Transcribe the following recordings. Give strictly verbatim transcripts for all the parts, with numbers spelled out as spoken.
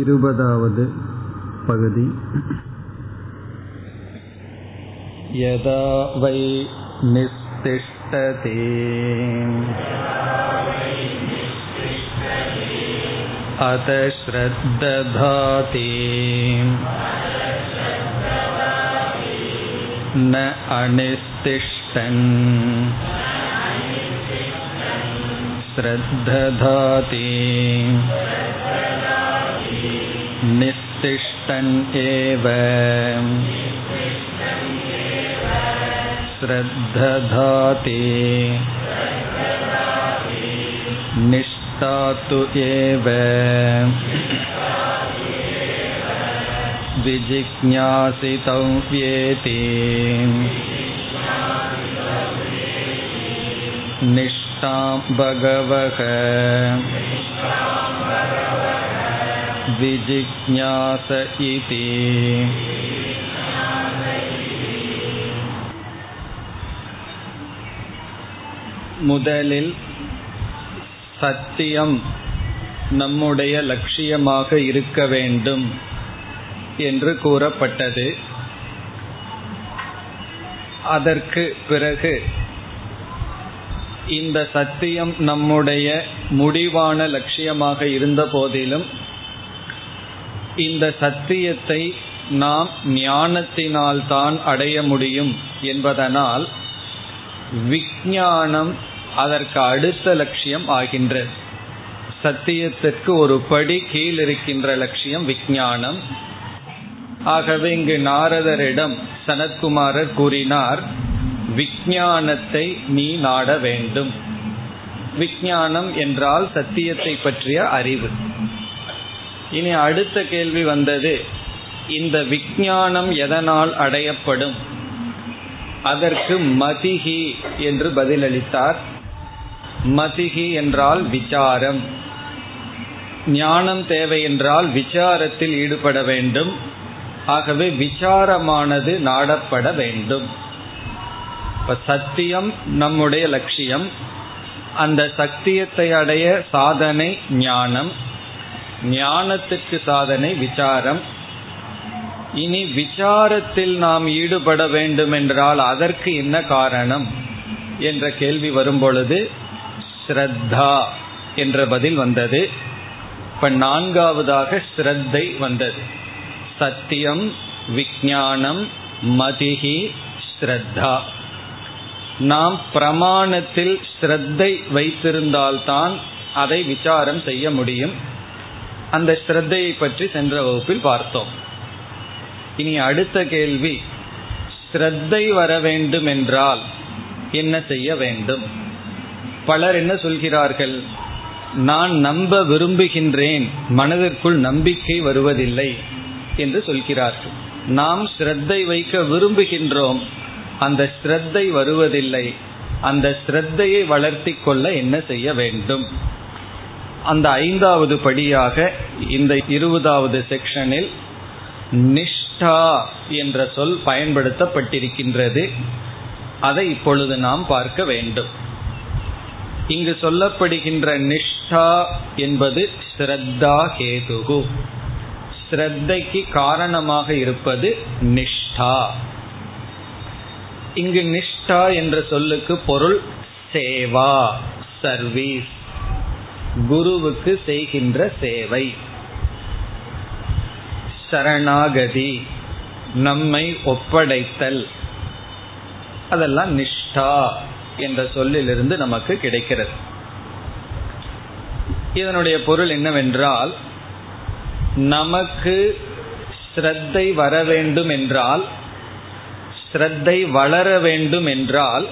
இருபதாவது பகுதி. யதா வை நிஸ்திஷ்டதே அதஶ்ரத்ததாதி ந அநிஸ்திஷ்டன் ஸ்ரத்ததாதி நிஸ்திஷ்டன் ஏவ ஸ்ரத்ததாதி நிஷ்டாது ஏவ விஜிக்ஞாசிதம் வேதி நிஷ்டாம் பகவஹ விஜிக்ஞாஸ இதி. முதலில் சத்தியம் நம்முடைய லட்சியமாக இருக்க வேண்டும் என்று கூறப்பட்டது. அதற்கு பிறகு இந்த சத்தியம் நம்முடைய முடிவான லட்சியமாக இருந்த போதிலும் இந்த சத்தியத்தை நாம் ஞானத்தினால்தான் அடைய முடியும் என்பதனால் விஞ்ஞானம் அதற்கு அடுத்த லட்சியம் ஆகின்றது. சத்தியத்திற்கு ஒரு படி கீழிருக்கின்ற லட்சியம் விஞ்ஞானம். ஆகவே இங்கு நாரதரிடம் சனத்குமாரர் கூறினார், விஞ்ஞானத்தை நீ நாட வேண்டும். விஞ்ஞானம் என்றால் சத்தியத்தை பற்றிய அறிவு. இனி அடுத்த கேள்வி வந்தது, இந்த விஞ்ஞானம் எதனால் அடையப்படும்? அதற்கு மதிஹி என்று பதிலளித்தார். மதிஹி என்றால் விசாரம். ஞானம் தேவை என்றால் விசாரத்தில் ஈடுபட வேண்டும். ஆகவே விசாரமானது நாடப்பட வேண்டும். இப்ப சத்தியம் நம்முடைய லட்சியம். அந்த சத்தியத்தை அடைய சாதனை ஞானம், ஞானத்துக்கு சாதனை விசாரம். இனி விசாரத்தில் நாம் ஈடுபட வேண்டுமென்றால் அதற்கு என்ன காரணம் என்ற கேள்வி வரும்பொழுது ஸ்ரத்தா என்ற பதில் வந்தது. இப்ப நான்காவதாக ஸ்ரத்தை வந்தது. சத்தியம், விஞ்ஞானம், மதிஹி, ஸ்ரத்தா. நாம் பிரமாணத்தில் ஸ்ரத்தை வைத்திருந்தால்தான் அதை விசாரம் செய்ய முடியும். அந்த ஸ்ரத்தையை பற்றி சென்ற வகுப்பில் பார்த்தோம். இனி அடுத்த கேள்வி, ஸ்ரத்தை வர வேண்டும் என்றால் என்ன செய்ய வேண்டும்? பலர் என்ன சொல்கிறார்கள், நான் நம்ப விரும்புகின்றேன், மனதிற்குள் நம்பிக்கை வருவதில்லை என்று சொல்கிறார்கள். நாம் ஸ்ரத்தை வைக்க விரும்புகின்றோம், அந்த ஸ்ரத்தை வருவதில்லை. அந்த ஸ்ரத்தையை வளர்த்தி கொள்ள என்ன செய்ய வேண்டும்? அந்த ஐந்தாவது படியாக இந்த இருபதாவது செக்ஷனில் நிஷ்டா என்ற சொல் பயன்படுத்தப்பட்டிருக்கின்றது. அதை இப்பொழுது நாம் பார்க்க வேண்டும். இங்கு சொல்லப்படுகின்ற நிஷ்டா என்பது ஸ்ரத்தா ஹேதுகு. ஸ்ரத்தைக்கு காரணமாக இருப்பது நிஷ்டா. இங்கு நிஷ்டா என்ற சொல்லுக்கு பொருள் சேவா, சர்வீஸ். குருவுக்கு செய்கின்ற சேவை, சரணாகதி, நம்மை ஒப்படைத்தல், அதெல்லாம் நிஷ்டா என்ற சொல்லிலிருந்து நமக்கு கிடைக்கிறது. இதனுடைய பொருள் என்னவென்றால், நமக்கு ஸ்ரத்தை வர வேண்டும் என்றால், ஸ்ரத்தை வளர வேண்டும் என்றால்,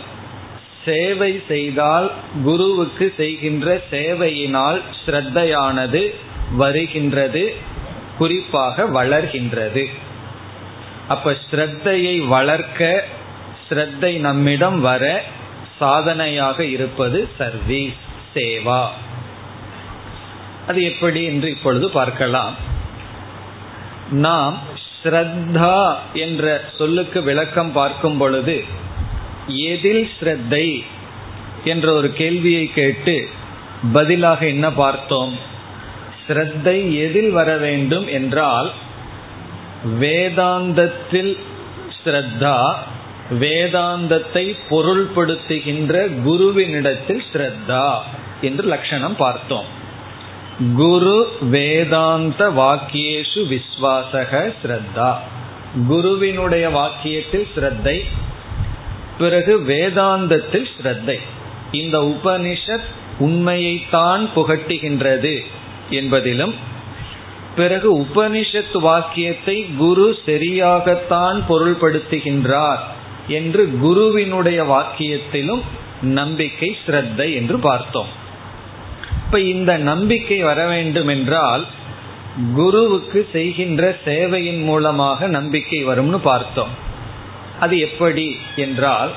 சேவை செய்தால், குருவுக்கு செய்கின்ற சேவையினால் ஸ்ரத்தையானது வருகின்றது, குறிப்பாக வளர்கின்றது. அப்ப ஸ்ரத்தையை வளர்க்க, ஸ்ரத்தை நம்மிடம் வர சாதனையாக இருப்பது சர்வீஸ், சேவா. அது எப்படி என்று இப்பொழுது பார்க்கலாம். நாம் ஸ்ரத்தா என்ற சொல்லுக்கு விளக்கம் பார்க்கும் பொழுது எதில் ஸ்ரத்தை என்ற ஒரு கேள்வியை கேட்டு பதிலாக என்ன பார்த்தோம்? ஸ்ரத்தை எதில் வர வேண்டும் என்றால், வேதாந்தத்தில் ஸ்ரத்தா, வேதாந்தத்தை பொருள்படுத்துகின்ற குருவினிடத்தில் ஸ்ரத்தா என்று லட்சணம் பார்த்தோம். குரு வேதாந்த வாக்கியேஷு விஸ்வாசக ஸ்ரத்தா, குருவினுடைய வாக்கியத்தில் ஸ்ரத்தை, பிறகு வேதாந்தத்தில் ஸ்ரத்தை. இந்த உபனிஷத் உண்மையைத்தான் புகட்டுகின்றது என்பதிலும், பிறகு உபனிஷத் வாக்கியத்தை குரு சரியாகத்தான் பொருள்படுத்துகின்றார் என்று குருவினுடைய வாக்கியத்திலும் நம்பிக்கை ஸ்ரத்தை என்று பார்த்தோம். இப்ப இந்த நம்பிக்கை வர வேண்டும் என்றால் குருவுக்கு செய்கின்ற சேவையின் மூலமாக நம்பிக்கை வரும்னு பார்த்தோம். அது எப்படி என்றால்,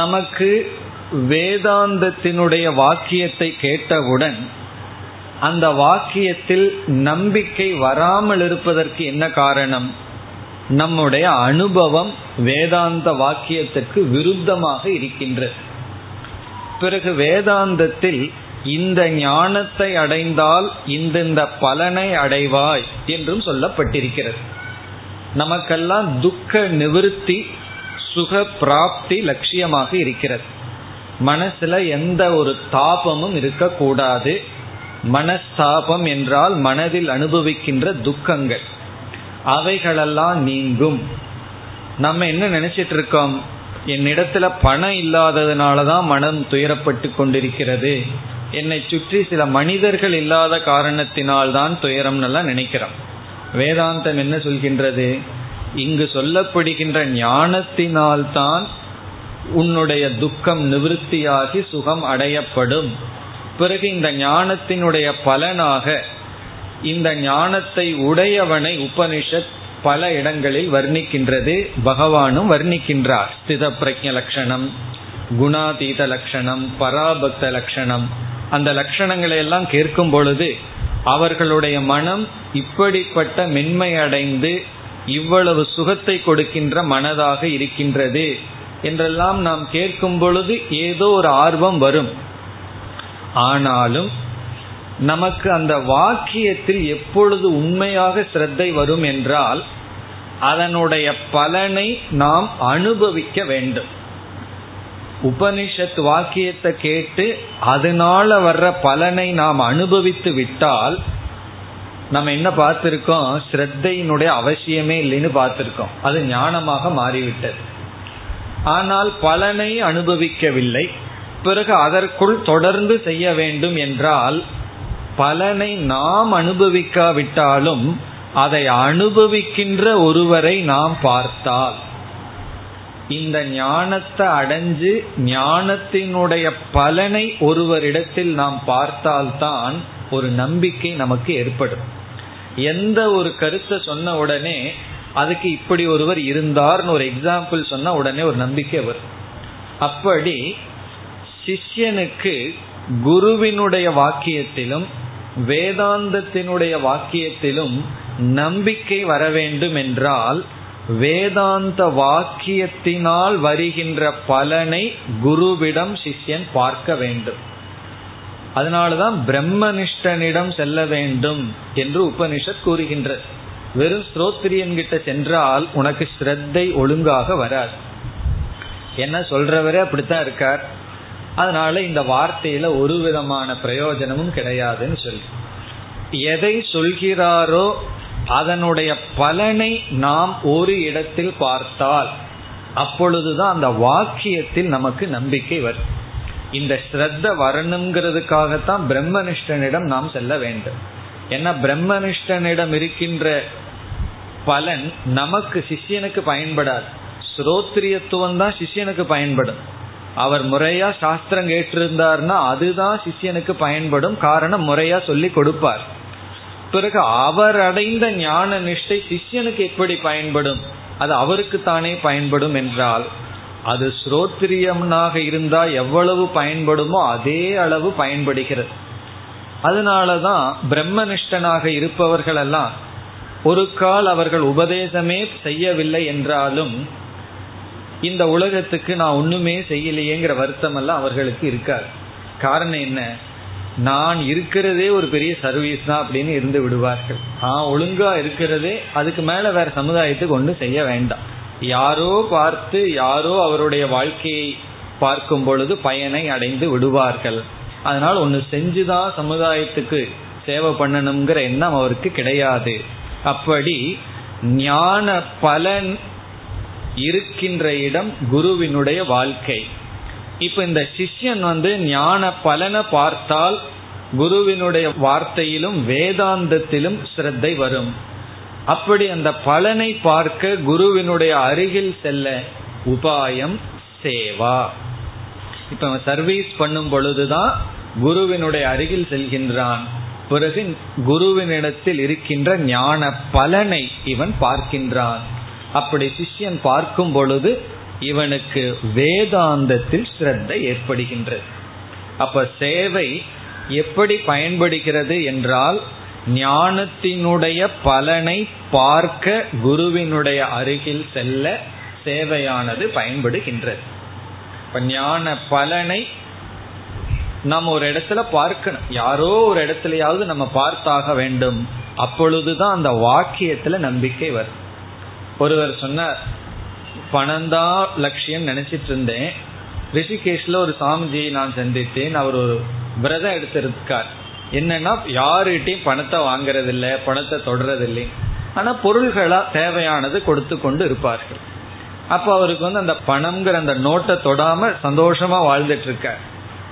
நமக்கு வேதாந்தத்தினுடைய வாக்கியத்தை கேட்டவுடன் அந்த வாக்கியத்தில் நம்பிக்கை வராமல் இருப்பதற்கு என்ன காரணம்? நம்முடைய அனுபவம் வேதாந்த வாக்கியத்திற்கு விருத்தமாக இருக்கின்றது. பிறகு வேதாந்தத்தில் இந்த ஞானத்தை அடைந்தால் இந்த பலனை அடைவாய் என்றும் சொல்லப்பட்டிருக்கிறது. நமக்கெல்லாம் துக்க நிவிருத்தி சுக பிராப்தி லட்சியமாக இருக்கிறது. மனசுல எந்த ஒரு தாபமும் இருக்கக்கூடாது. மனஸ்தாபம் என்றால் மனதில் அனுபவிக்கின்ற துக்கங்கள், அவைகளெல்லாம் நீங்கும். நம்ம என்ன நினைச்சிட்டு இருக்கோம், என்னிடத்துல பணம் இல்லாததுனாலதான் மனம் துயரப்பட்டு கொண்டிருக்கிறது, என்னை சுற்றி சில மனிதர்கள் இல்லாத காரணத்தினால்தான் துயரம் எல்லாம் நினைக்கிறோம். வேதாந்தம் என்ன சொல்கின்றது, இங்கு சொல்லப்படுகின்ற ஞானத்தினால்தான் உன்னுடைய துக்கம் நிவிருத்தியாகி சுகம் அடையப்படும். பிறகு இந்த ஞானத்தினுடைய பலனாக இந்த ஞானத்தை உடையவனை உபனிஷத் பல இடங்களில் வர்ணிக்கின்றது, பகவானும் வர்ணிக்கின்றார். ஸ்தித பிரஜ்ஞ லட்சணம், குணாதீத லட்சணம், பராபக்த லட்சணம், அந்த லட்சணங்களை எல்லாம் கேட்கும் பொழுது அவர்களுடைய மனம் இப்படிப்பட்ட மென்மையடைந்து இவ்வளவு சுகத்தை கொடுக்கின்ற மனதாக இருக்கின்றது என்றெல்லாம் நாம் கேட்கும் பொழுது ஏதோ ஒரு ஆர்வம் வரும். ஆனாலும் நமக்கு அந்த வாக்கியத்தில் எப்பொழுது உண்மையாக ஸ்ரத்தை வரும் என்றால், அதனுடைய பலனை நாம் அனுபவிக்க வேண்டும். உபனிஷத் வாக்கியத்தை கேட்டு அதனால வர்ற பலனை நாம் அனுபவித்து விட்டால், நம்ம என்ன பார்த்திருக்கோம், ஸ்ரத்தையினுடைய அவசியமே இல்லைன்னு பார்த்திருக்கோம். அது ஞானமாக மாறிவிட்டது. ஆனால் பலனை அனுபவிக்கவில்லை. பிறகு அதற்குள் தொடர்ந்து செய்ய வேண்டும் என்றால், பலனை நாம் அனுபவிக்காவிட்டாலும் அதை அனுபவிக்கின்ற ஒருவரை நாம் பார்த்தால், இந்த ஞானத்தை அடைஞ்சு ஞானத்தினுடைய பலனை ஒருவரிடத்தில் நாம் பார்த்தால்தான் ஒரு நம்பிக்கை நமக்கு ஏற்படும். எந்த ஒரு கருத்தை சொன்ன உடனே அதுக்கு இப்படி ஒருவர் இருந்தார்னு ஒரு எக்ஸாம்பிள் சொன்ன உடனே ஒரு நம்பிக்கை வரும். அப்படி சிஷ்யனுக்கு குருவினுடைய வாக்கியத்திலும் வேதாந்தத்தினுடைய வாக்கியத்திலும் நம்பிக்கை வர வேண்டும் என்றால், வேதாந்த வாக்கியத்தினால் வருகின்ற பலனை குருவிடம் சிஷ்யன் பார்க்க வேண்டும். அதனால்தான் பிரம்மனிஷ்டனிடம் செல்ல வேண்டும் என்று உபனிஷத் கூறுகின்றது. வெறும் ஸ்ரோத்ரியன்கிட்ட சென்றால் உனக்கு ஸ்ரத்தை ஒழுங்காக வராது. என்ன சொல்றவரே அப்படித்தான் இருக்கார், அதனால இந்த வார்த்தையில ஒரு விதமான பிரயோஜனமும் கிடையாதுன்னு சொல்லி, எதை சொல்கிறாரோ அதனுடைய பலனை நாம் ஒரு இடத்தில் பார்த்தால் அப்பொழுதுதான் அந்த வாக்கியத்தில் நமக்கு நம்பிக்கை வரும். இந்த ஸ்ரத்த வரணுங்கிறதுக்காகத்தான் பிரம்மனிஷ்டனிடம் நாம் செல்ல வேண்டும். ஏன்னா பிரம்மனிஷ்டனிடம் இருக்கின்ற பலன் நமக்கு சிஷ்யனுக்கு பயன்படாது, ஸ்ரோத்ரியத்துவம் தான் சிஷ்யனுக்கு பயன்படும். அவர் முறையா சாஸ்திரம் கேட்டிருந்தார்னா அதுதான் சிஷ்யனுக்கு பயன்படும், காரணம் முறையா சொல்லி கொடுப்பார். பிறகு அவர் அடைந்த ஞான நிஷ்டை சிஷ்யனுக்கு எப்படி பயன்படும், அது அவருக்கு தானே பயன்படும் என்றால், அது ஸ்ரோத்ரியம்னாக இருந்தா எவ்வளவு பயன்படுமோ அதே அளவு பயன்படுகிறது. அதனாலதான் பிரம்மனிஷ்டனாக இருப்பவர்கள் எல்லாம் ஒரு கால் அவர்கள் உபதேசமே செய்யவில்லை என்றாலும் இந்த உலகத்துக்கு நான் ஒண்ணுமே செய்யலையேங்கிற வருத்தம் எல்லாம் அவர்களுக்கு இருக்காது. காரணம் என்ன, நான் இருக்கிறதே ஒரு பெரிய சர்வீஸ் தான் அப்படின்னு இருந்து விடுவார்கள். நான் ஒழுங்கா இருக்கிறதே, அதுக்கு மேல வேற சமுதாயத்துக்கு ஒன்றும் செய்ய வேண்டாம். யாரோ பார்த்து யாரோ அவருடைய வாழ்க்கையை பார்க்கும் பொழுது பயனை அடைந்து விடுவார்கள். அதனால் ஒன்று செஞ்சுதான் சமுதாயத்துக்கு சேவை பண்ணணுங்கிற எண்ணம் அவருக்கு கிடையாது. அப்படி ஞான பலன் இருக்கின்ற இடம் குருவினுடைய வாழ்க்கை. இப்ப இந்த சிஷ்யன் வந்து ஞான பலனை பார்த்தால் குருவினுடைய வார்த்தையிலும் வேதாந்தத்திலும் ஸ்ரத்தை வரும். அப்படி அந்த பலனை பார்க்க குருவினுடைய அருகில் செல்ல உபாயம் சேவா. இப்ப சர்வீஸ் பண்ணும் பொழுதுதான் குருவினுடைய அருகில் செல்கின்றான். பிறகு குருவினிடத்தில் இருக்கின்ற ஞான பலனை இவன் பார்க்கின்றான். அப்படி சிஷ்யன் பார்க்கும் பொழுது இவனுக்கு வேதாந்தத்தில் ஸ்ரத்தை ஏற்படுகின்றது. அப்ப சேவை எப்படி பயன்படுகிறது என்றால், ஞானத்தினுடைய பலனை பார்க்க குருவினுடைய அருகில் செல்ல சேவையானது பயன்படுகின்றது. இப்ப ஞான பலனை நம்ம ஒரு இடத்துல பார்க்கணும், யாரோ ஒரு இடத்துலயாவது நம்ம பார்த்தாக வேண்டும். அப்பொழுதுதான் அந்த வாக்கியத்துல நம்பிக்கை வரும். ஒருவர் சொன்னார், பணந்தா லட்சியம் நினைச்சிட்டு இருந்தேன், ரிஷிகேஷ்ல ஒரு சாமிஜியை நான் சந்தித்தேன், அவர் ஒரு விரதம் எடுத்திருக்கார். என்னன்னா யாருகிட்டையும் பணத்தை வாங்கறது இல்லை, பணத்தை தொடுறது இல்லை, ஆனா பொருள்களா தேவையானது கொடுத்து கொண்டு இருப்பார்கள். அப்ப அவருக்கு வந்து அந்த பணம்ங்கிற அந்த நோட்டை தொடாம சந்தோஷமா வாழ்ந்துட்டு இருக்கார்.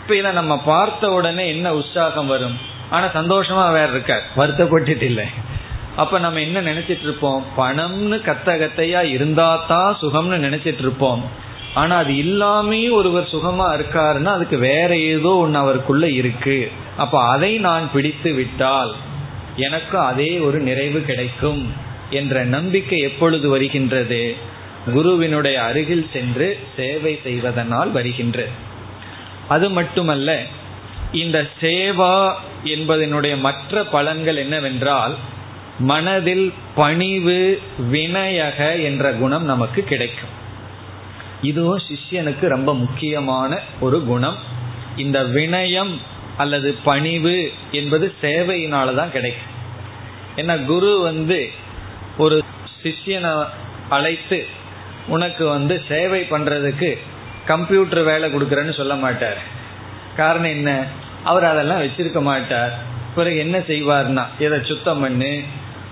இப்ப இதை நம்ம பார்த்த உடனே என்ன உற்சாகம் வரும், ஆனா சந்தோஷமா வேற இருக்கார், வருத்தப்பட்டு இல்லை. அப்ப நம்ம என்ன நினைச்சிட்டு இருப்போம், பணம்னு கத்த கத்தையா இருந்தாதான் சுகம்னு நினைச்சிட்டு இருப்போம். ஆனா அது இல்லாமே ஒருவர் சுகமா இருக்காருன்னா அதுக்கு வேற ஏதோ ஒன்று அவருக்குள்ள இருக்கு. அப்ப அதை நான் பிடித்து விட்டால் எனக்கும் அதே ஒரு நிறைவு கிடைக்கும் என்ற நம்பிக்கை எப்பொழுது வருகின்றது, குருவினுடைய அருகில் சென்று சேவை செய்வதனால் வருகின்றது. அது மட்டுமல்ல, இந்த சேவா என்பதனுடைய மற்ற பலன்கள் என்னவென்றால், மனதில் பணிவு வினயக என்ற குணம் நமக்கு கிடைக்கும். இதுவும் சிஷ்யனுக்கு ரொம்ப முக்கியமான ஒரு குணம். இந்த வினயம் அல்லது பணிவு என்பது சேவையினால தான் கிடைக்கும். ஏன்னா குரு வந்து ஒரு சிஷ்யனை அழைத்து உனக்கு வந்து சேவை பண்ணுறதுக்கு கம்ப்யூட்டர் வேலை கொடுக்குறேன்னு சொல்ல மாட்டார். காரணம் என்ன, அவர் அதெல்லாம் வச்சிருக்க மாட்டார். பிறகு என்ன செய்வார்னா, இதை சுத்தம் பண்ணு,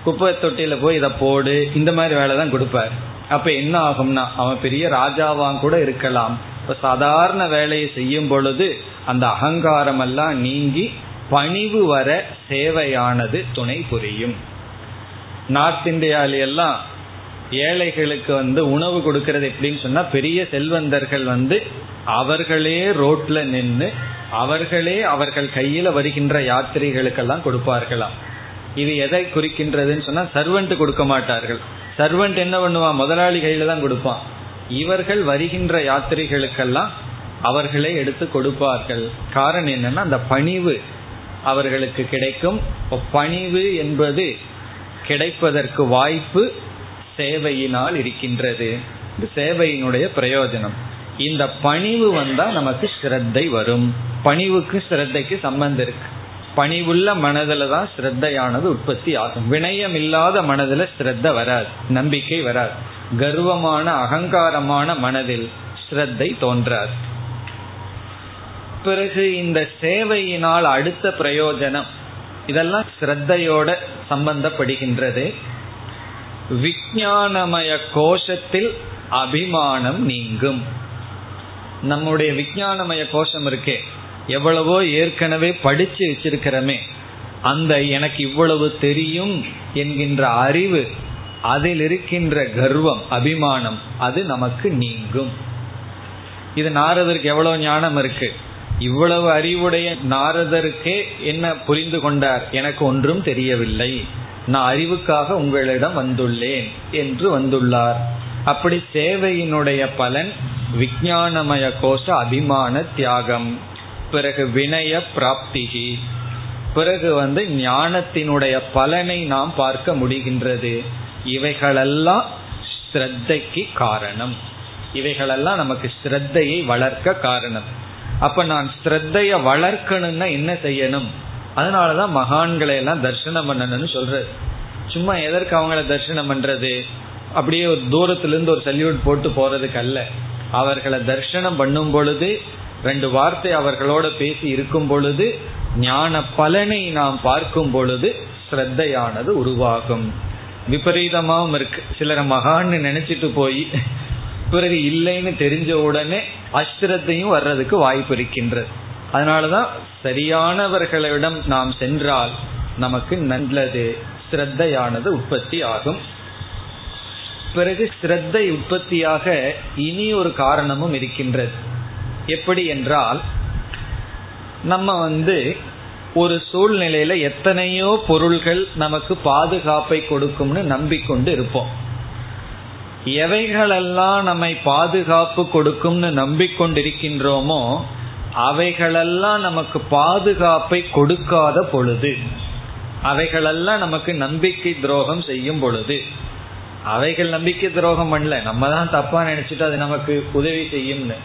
குப்பை தொட்டியில போய் இதை போடு, இந்த மாதிரி வேலை தான் கொடுப்பார். அப்ப என்ன ஆகும்னா அவன் பெரிய ராஜாவான் கூட இருக்கலாம். இப்போ சாதாரண வேலையை செய்யும் பொழுது அந்த அகங்காரம் எல்லாம் நீங்கி பணிவு வர சேவையானது துணை புரியும். நார்த் இந்தியாவிலெல்லாம் ஏழைகளுக்கு வந்து உணவு கொடுக்கறது எப்படின்னு சொன்னா, பெரிய செல்வந்தர்கள் வந்து அவர்களே ரோட்ல நின்று அவர்களே அவர்கள் கையில வருகின்ற யாத்திரைகளுக்கெல்லாம் கொடுப்பார்களாம். இது எதை குறிக்கின்றதுன்னு சொன்னா, சர்வெண்ட் கொடுக்க மாட்டார்கள். சர்வெண்ட் என்ன பண்ணுவான், முதலாளி கையில தான் கொடுப்பான். இவர்கள் வருகின்ற யாத்திரைகளுக்கெல்லாம் அவர்களே எடுத்து கொடுப்பார்கள். காரணம் என்னன்னா அந்த பணிவு அவர்களுக்கு கிடைக்கும். பணிவு என்பது கிடைப்பதற்கு வாய்ப்பு சேவையினால் இருக்கின்றது. இந்த சேவையினுடைய பிரயோஜனம், இந்த பணிவு வந்தா நமக்கு ஸ்ரத்தை வரும். பணிவுக்கு ஸ்ரத்தைக்கு சம்பந்தம் இருக்கு. பணிவுள்ள மனதில் தான் ஸ்ரத்தையானது உற்பத்தி ஆகும். வினயம் இல்லாத மனதில் ஸ்ரத்தை வராது, நம்பிக்கை வராது. கர்வமான அகங்காரமான மனதில் ஸ்ரத்தை தோன்றாது. பிறகு இந்த சேவையினால் அடுத்த பிரயோஜனம், இதெல்லாம் ஸ்ரத்தையோட சம்பந்தப்படுகின்றது, விஞ்ஞானமய கோஷத்தில் அபிமானம் நீங்கும். நம்முடைய விஞ்ஞானமய கோஷம் இருக்கே, எவ்வளவோ ஏற்கனவே படிச்சு வச்சிருக்கிறமே, அந்த எனக்கு இவ்வளவு தெரியும் என்கின்ற அறிவு, அதில் இருக்கின்ற கர்வம் அபிமானம் அது நமக்கு நீங்கும். இது நாரதருக்கு எவ்வளவு ஞானம் இருக்கு, இவ்வளவு அறிவுடைய நாரதருக்கே என்ன புரிந்து கொண்டார், எனக்கு ஒன்றும் தெரியவில்லை, நான் அறிவுக்காக உங்களிடம் வந்துள்ளேன் என்று வந்துள்ளார். அப்படி சேவையினுடைய பலன் விஞ்ஞானமய கோஷ அபிமான தியாகம், பிறகு வினய பிராப்திகி, பிறகு வந்து ஞானத்தினுடைய பலனை நாம் பார்க்க முடிகின்றது. இவைகளெல்லாம் ஸ்ரத்தைக்கு காரணம், இவைகளெல்லாம் நமக்கு ஸ்ரத்தையை வளர்க்க காரணம். அப்ப நான் ஸ்ரத்தைய வளர்க்கணும்னா என்ன செய்யணும்? அதனாலதான் மகான்களை எல்லாம் தரிசனம் பண்ணணும்னு சொல்றது. சும்மா எதற்கு அவங்கள தரிசனம் பண்றது? அப்படியே ஒரு தூரத்துல இருந்து ஒரு சல்யூட் போட்டு போறதுக்கு அல்ல. அவர்களை தரிசனம் பண்ணும் பொழுது, ரெண்டு வார்த்தை அவர்களோட பேசி இருக்கும் பொழுது, ஞான பலனை நாம் பார்க்கும் பொழுது ஸ்ரத்தையானது உருவாகும். விபரீதமாகவும் இருக்கு. சிலர் மகான்னு நினைச்சிட்டு போய் பிறகு இல்லைன்னு தெரிஞ்ச உடனே அஸ்திரத்தையும் வர்றதுக்கு வாய்ப்பு இருக்கின்றது. அதனாலதான் சரியானவர்களிடம் நாம் சென்றால் நமக்கு நல்லது, ஸ்ரத்தையானது உற்பத்தி ஆகும். பிறகு ஸ்ரத்தை உற்பத்தியாக இனி ஒரு காரணமும் இருக்கின்றது. எப்படி என்றால், நம்ம வந்து ஒரு சூழ்நிலையில எத்தனையோ பொருள்கள் நமக்கு பாதுகாப்பை கொடுக்கும்னு நம்பிக்கொண்டு இருப்போம். எவைகளெல்லாம் நம்மை பாதுகாப்பு கொடுக்கும்னு நம்பிக்கொண்டிருக்கின்றோமோ அவைகளெல்லாம் நமக்கு பாதுகாப்பை கொடுக்காத பொழுது, அவைகளெல்லாம் நமக்கு நம்பிக்கை துரோகம் செய்யும் பொழுது, அவைகள் நம்பிக்கை துரோகம் பண்ணல, நம்ம தான் தப்பா நினைச்சிட்டு அது நமக்கு உதவி செய்யும்னு,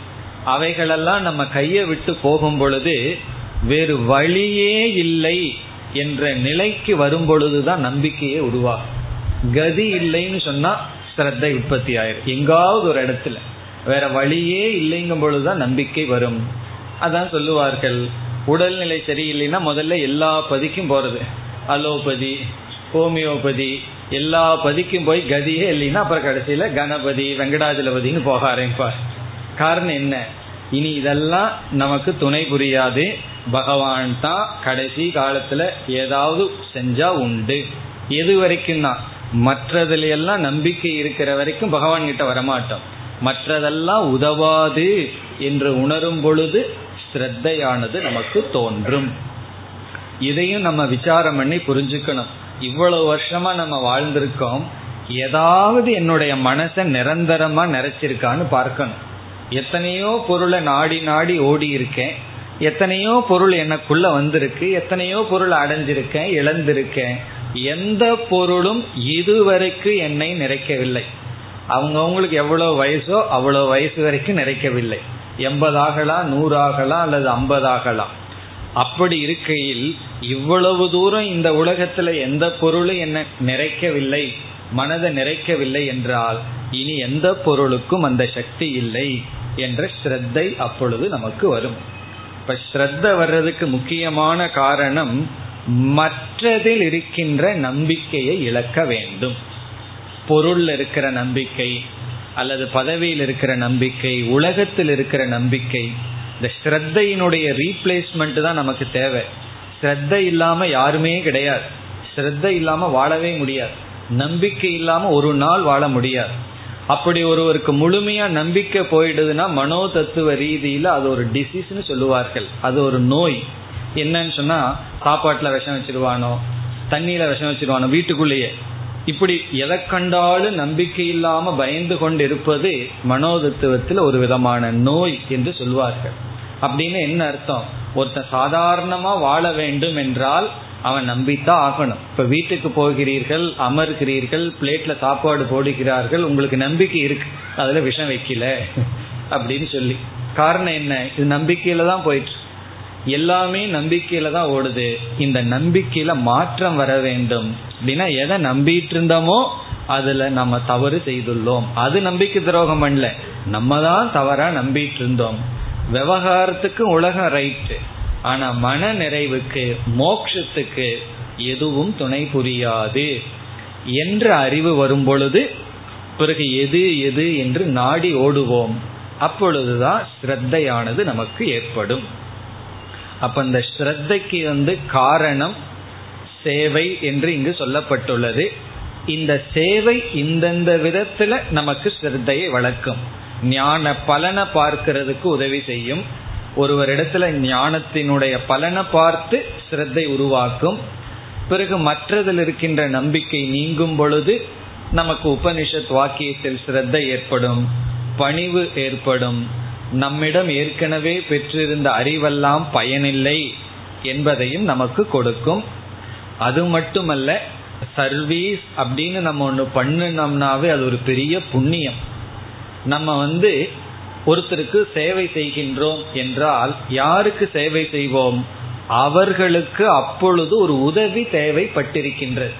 அவைகளெல்லாம் நம்ம கையை விட்டு போகும் பொழுது, வேறு வழியே இல்லை என்ற நிலைக்கு வரும் பொழுதுதான் நம்பிக்கையே உருவாகும். கதி இல்லைன்னு சொன்னா ஸ்ரத்தை உற்பத்தி ஆயிரும். எங்காவது ஒரு இடத்துல வேற வழியே இல்லைங்கும் பொழுதுதான் நம்பிக்கை வரும். அதான் சொல்லுவார்கள், உடல்நிலை சரியில்லைன்னா முதல்ல எல்லா பதிக்கும் போறது, அலோபதி, ஹோமியோபதி, எல்லா பதிக்கும் போய் கதியே இல்லைன்னா அப்புறம் கடைசியில கணபதி, வெங்கடாஜலபதினு போக ஆரம்பிப்பார். காரணம் என்ன? இனி இதெல்லாம் நமக்கு துணை புரியாது, பகவான் தான் கடைசி காலத்துல ஏதாவது செஞ்சா உண்டு. எது வரைக்கும் தான்? மற்றதுல எல்லாம் நம்பிக்கை இருக்கிற வரைக்கும் பகவான் கிட்ட வரமாட்டோம். மற்றதெல்லாம் உதவாது என்று உணரும் பொழுது ஸ்ரத்தையானது நமக்கு தோன்றும். இதையும் நம்ம விசாரம் பண்ணி புரிஞ்சுக்கணும். இவ்வளவு வருஷமா நம்ம வாழ்ந்திருக்கோம், ஏதாவது என்னுடைய மனசை நிரந்தரமா நிறைச்சிருக்கான்னு பார்க்கணும். எத்தனையோ பொருளை நாடி நாடி ஓடி இருக்கேன், எத்தனையோ பொருள் எனக்குள்ள வந்திருக்கு, எத்தனையோ பொருள் அடைஞ்சிருக்கேன், இழந்திருக்கேன். எந்த பொருளும் இதுவரைக்கும் என்னை நிறைக்கவில்லை. அவங்க அவங்களுக்கு எவ்வளோ வயசோ அவ்வளோ வயசு வரைக்கும் நிறைக்கவில்லை. எண்பதாகலாம், நூறாகலாம், அல்லது ஐம்பதாகலாம். அப்படி இருக்கையில் இவ்வளவு தூரம் இந்த உலகத்துல எந்த பொருளும் என்னை நிறைக்கவில்லை, மனதை நிறைக்கவில்லை என்றால் இனி எந்த பொருளுக்கும் அந்த சக்தி இல்லை என்ற ஸ்ரத்தை அப்பொழுது நமக்கு வரும். இப்ப ஸ்ரத்த வர்றதுக்கு முக்கியமான காரணம், மற்றதில் இருக்கின்ற நம்பிக்கையை இழக்க வேண்டும். பொருள் இருக்கிற நம்பிக்கை, அல்லது பதவியில் இருக்கிற நம்பிக்கை, உலகத்தில் இருக்கிற நம்பிக்கை, இந்த ஸ்ரத்தையினுடைய ரீப்ளேஸ்மெண்ட் தான் நமக்கு தேவை. ஸ்ரத்தை இல்லாம யாருமே கிடையாது. ஸ்ரத்தை இல்லாம வாழவே முடியாது. நம்பிக்கை இல்லாம ஒரு நாள் வாழ முடியாது. அப்படி ஒருவருக்கு முழுமையா நம்பிக்கை போயிடுதுன்னா மனோ தத்துவ ரீதியில அது ஒரு டிசீஸ்ன்னு சொல்லுவார்கள், அது ஒரு நோய். என்னன்னு சொன்னா, சாப்பாட்டுல விஷம் வச்சிருவானோ, தண்ணியில விஷம் வச்சிருவானோ, வீட்டுக்குள்ளேயே இப்படி எதை கண்டாலும் நம்பிக்கை இல்லாம பயந்து கொண்டு இருப்பது மனோ தத்துவத்துல ஒரு விதமான நோய் என்று சொல்வார்கள். அப்படின்னு என்ன அர்த்தம்? ஒருத்தன் சாதாரணமா வாழ வேண்டும் என்றால் அவன் நம்பித்தான் ஆகணும். இப்ப வீட்டுக்கு போகிறீர்கள், அமர்கிறீர்கள், பிளேட்ல சாப்பாடு போடுகிறார்கள், உங்களுக்கு நம்பிக்கை இருக்கு அதுல விஷம் வைக்கல அப்படின்னு சொல்லி. காரணம் என்ன? இது நம்பிக்கையில தான் போயிட்டு, எல்லாமே நம்பிக்கையில தான் ஓடுது. இந்த நம்பிக்கையில மாற்றம் வர வேண்டும். அப்படின்னா எதை நம்பிட்டு இருந்தோமோ அதுல நம்ம தவறு செய்துள்ளோம். அது நம்பிக்கை துரோகம் பண்ணல, நம்ம தான் தவறா நம்பிட்டு இருந்தோம். விவகாரத்துக்கு உலகம் ரைட்டு, ஆனா மன நிறைவுக்கு, மோட்சத்துக்கு எதுவும் துணை புரியாது என்ற அறிவு வரும் பொழுது பிறகு எது எது என்று நாடி ஓடுவோம். அப்பொழுதுதான் ஸ்ரத்தையானது நமக்கு ஏற்படும். அப்ப அந்த ஸ்ரத்தைக்கு வந்து காரணம் சேவை என்று இங்கு சொல்லப்பட்டுள்ளது. இந்த சேவை இந்தந்த விதத்துல நமக்கு ஸ்ரத்தையை வளர்க்கும், ஞான பலனை பார்க்கிறதுக்கு உதவி செய்யும். ஒருவர் இடத்துல ஞானத்தினுடைய பலனை பார்த்து ஸ்ரத்தை உருவாக்கும். பிறகு மற்றதில் இருக்கின்ற நம்பிக்கை நீங்கும் பொழுது நமக்கு உபனிஷத் வாக்கியத்தில் ஸ்ரத்தை ஏற்படும், பணிவு ஏற்படும். நம்மிடம் ஏற்கனவே பெற்றிருந்த அறிவெல்லாம் பயனில்லை என்பதையும் நமக்கு கொடுக்கும். அது மட்டுமல்ல, சர்வீஸ் அப்படின்னு நம்ம ஒன்று பண்ணினோம்னாவே அது ஒரு பெரிய புண்ணியம். நம்ம வந்து ஒருத்தருக்கு சேவை செய்கின்றோம் என்றால் யாருக்கு சேவை செய்வோம்? அவர்களுக்கு அப்பொழுது ஒரு உதவி தேவைப்பட்டிருக்கின்றது.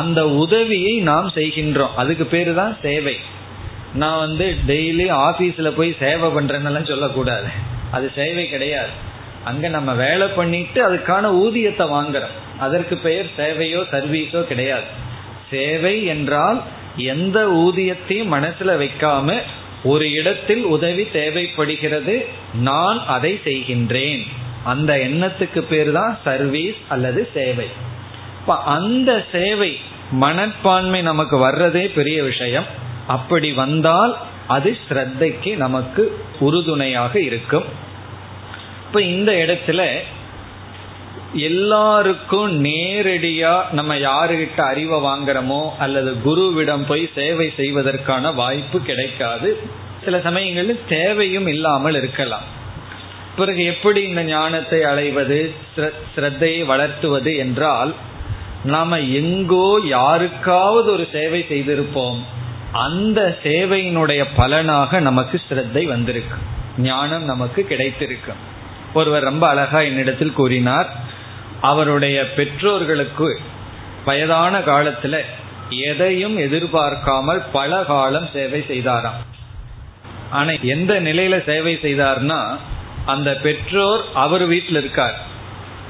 அந்த உதவியை நாம் செய்கின்றோம். அதுக்கு பேரு தான் சேவை. நான் வந்து டெய்லி ஆபீஸ்ல போய் சேவை பண்றேன்னு சொல்லக்கூடாது, அது சேவை கிடையாது. அங்க நம்ம வேலை பண்ணிட்டு அதுக்கான ஊதியத்தை வாங்குறோம், அதற்கு பெயர் சேவையோ சர்வீஸோ கிடையாது. சேவை என்றால் எந்த ஊதியத்தையும் மனசுல வைக்காம ஒரு இடத்தில் உதவி தேவைப்படுகிறது, நான் அதை செய்கின்றேன், அந்த எண்ணத்துக்கு பேர் தான் சர்வீஸ் அல்லது சேவை. இப்ப அந்த சேவை மனப்பான்மை நமக்கு வர்றதே பெரிய விஷயம். அப்படி வந்தால் அது ஸ்ரத்தைக்கு நமக்கு உறுதுணையாக இருக்கும். இப்ப இந்த இடத்துல எல்லாருக்கும் நேரடியா நம்ம யாருகிட்ட அறிவை வாங்குறோமோ அல்லது குருவிடம் போய் சேவை செய்வதற்கான வாய்ப்பு கிடைக்காது. சில சமயங்களில் தேவையும் இல்லாமல் இருக்கலாம். பிறகு எப்படி இந்த ஞானத்தை அடைவது, ஸ்ரத்தையை வளர்த்துவது என்றால், நாம எங்கோ யாருக்காவது ஒரு சேவை செய்திருப்போம், அந்த சேவையினுடைய பலனாக நமக்கு ஸ்ரத்தை வந்திருக்கு, ஞானம் நமக்கு கிடைத்திருக்கு. ஒருவர் ரொம்ப அழகா என்னிடத்தில் கூறினார், அவருடைய பெற்றோர்களுக்கு வயதான காலத்துல எதையும் எதிர்பார்க்காமல் பல காலம் சேவை செய்தாராம். ஆனா எந்த நிலையில சேவை செய்தார்னா, அந்த பெற்றோர் அவர் வீட்டில் இருக்கார்,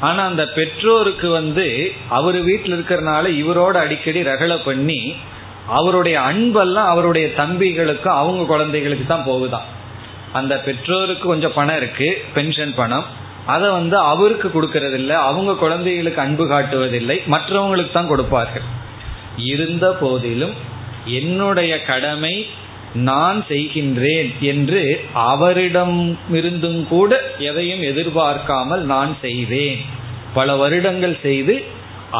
ஆனா அந்த பெற்றோருக்கு வந்து அவர் வீட்டில் இருக்கிறனால இவரோட அடிக்கடி ரகளை பண்ணி அவருடைய அன்பெல்லாம் அவருடைய தம்பிகளுக்கு அவங்க குழந்தைகளுக்கு தான் போகுதான். அந்த பெற்றோருக்கு கொஞ்சம் பணம் இருக்கு, பென்ஷன் பணம், அதை வந்து அவருக்கு கொடுக்கறதில்லை, அவங்க குழந்தைகளுக்கு அன்பு காட்டுவதில்லை, மற்றவங்களுக்கு தான் கொடுப்பார்கள். இருந்த போதிலும் என்னுடைய கடமை நான் செய்கின்றேன் என்று அவரிடம் இருந்தும் கூட எதையும் எதிர்பார்க்காமல் நான் செய்வேன். பல வருடங்கள் செய்து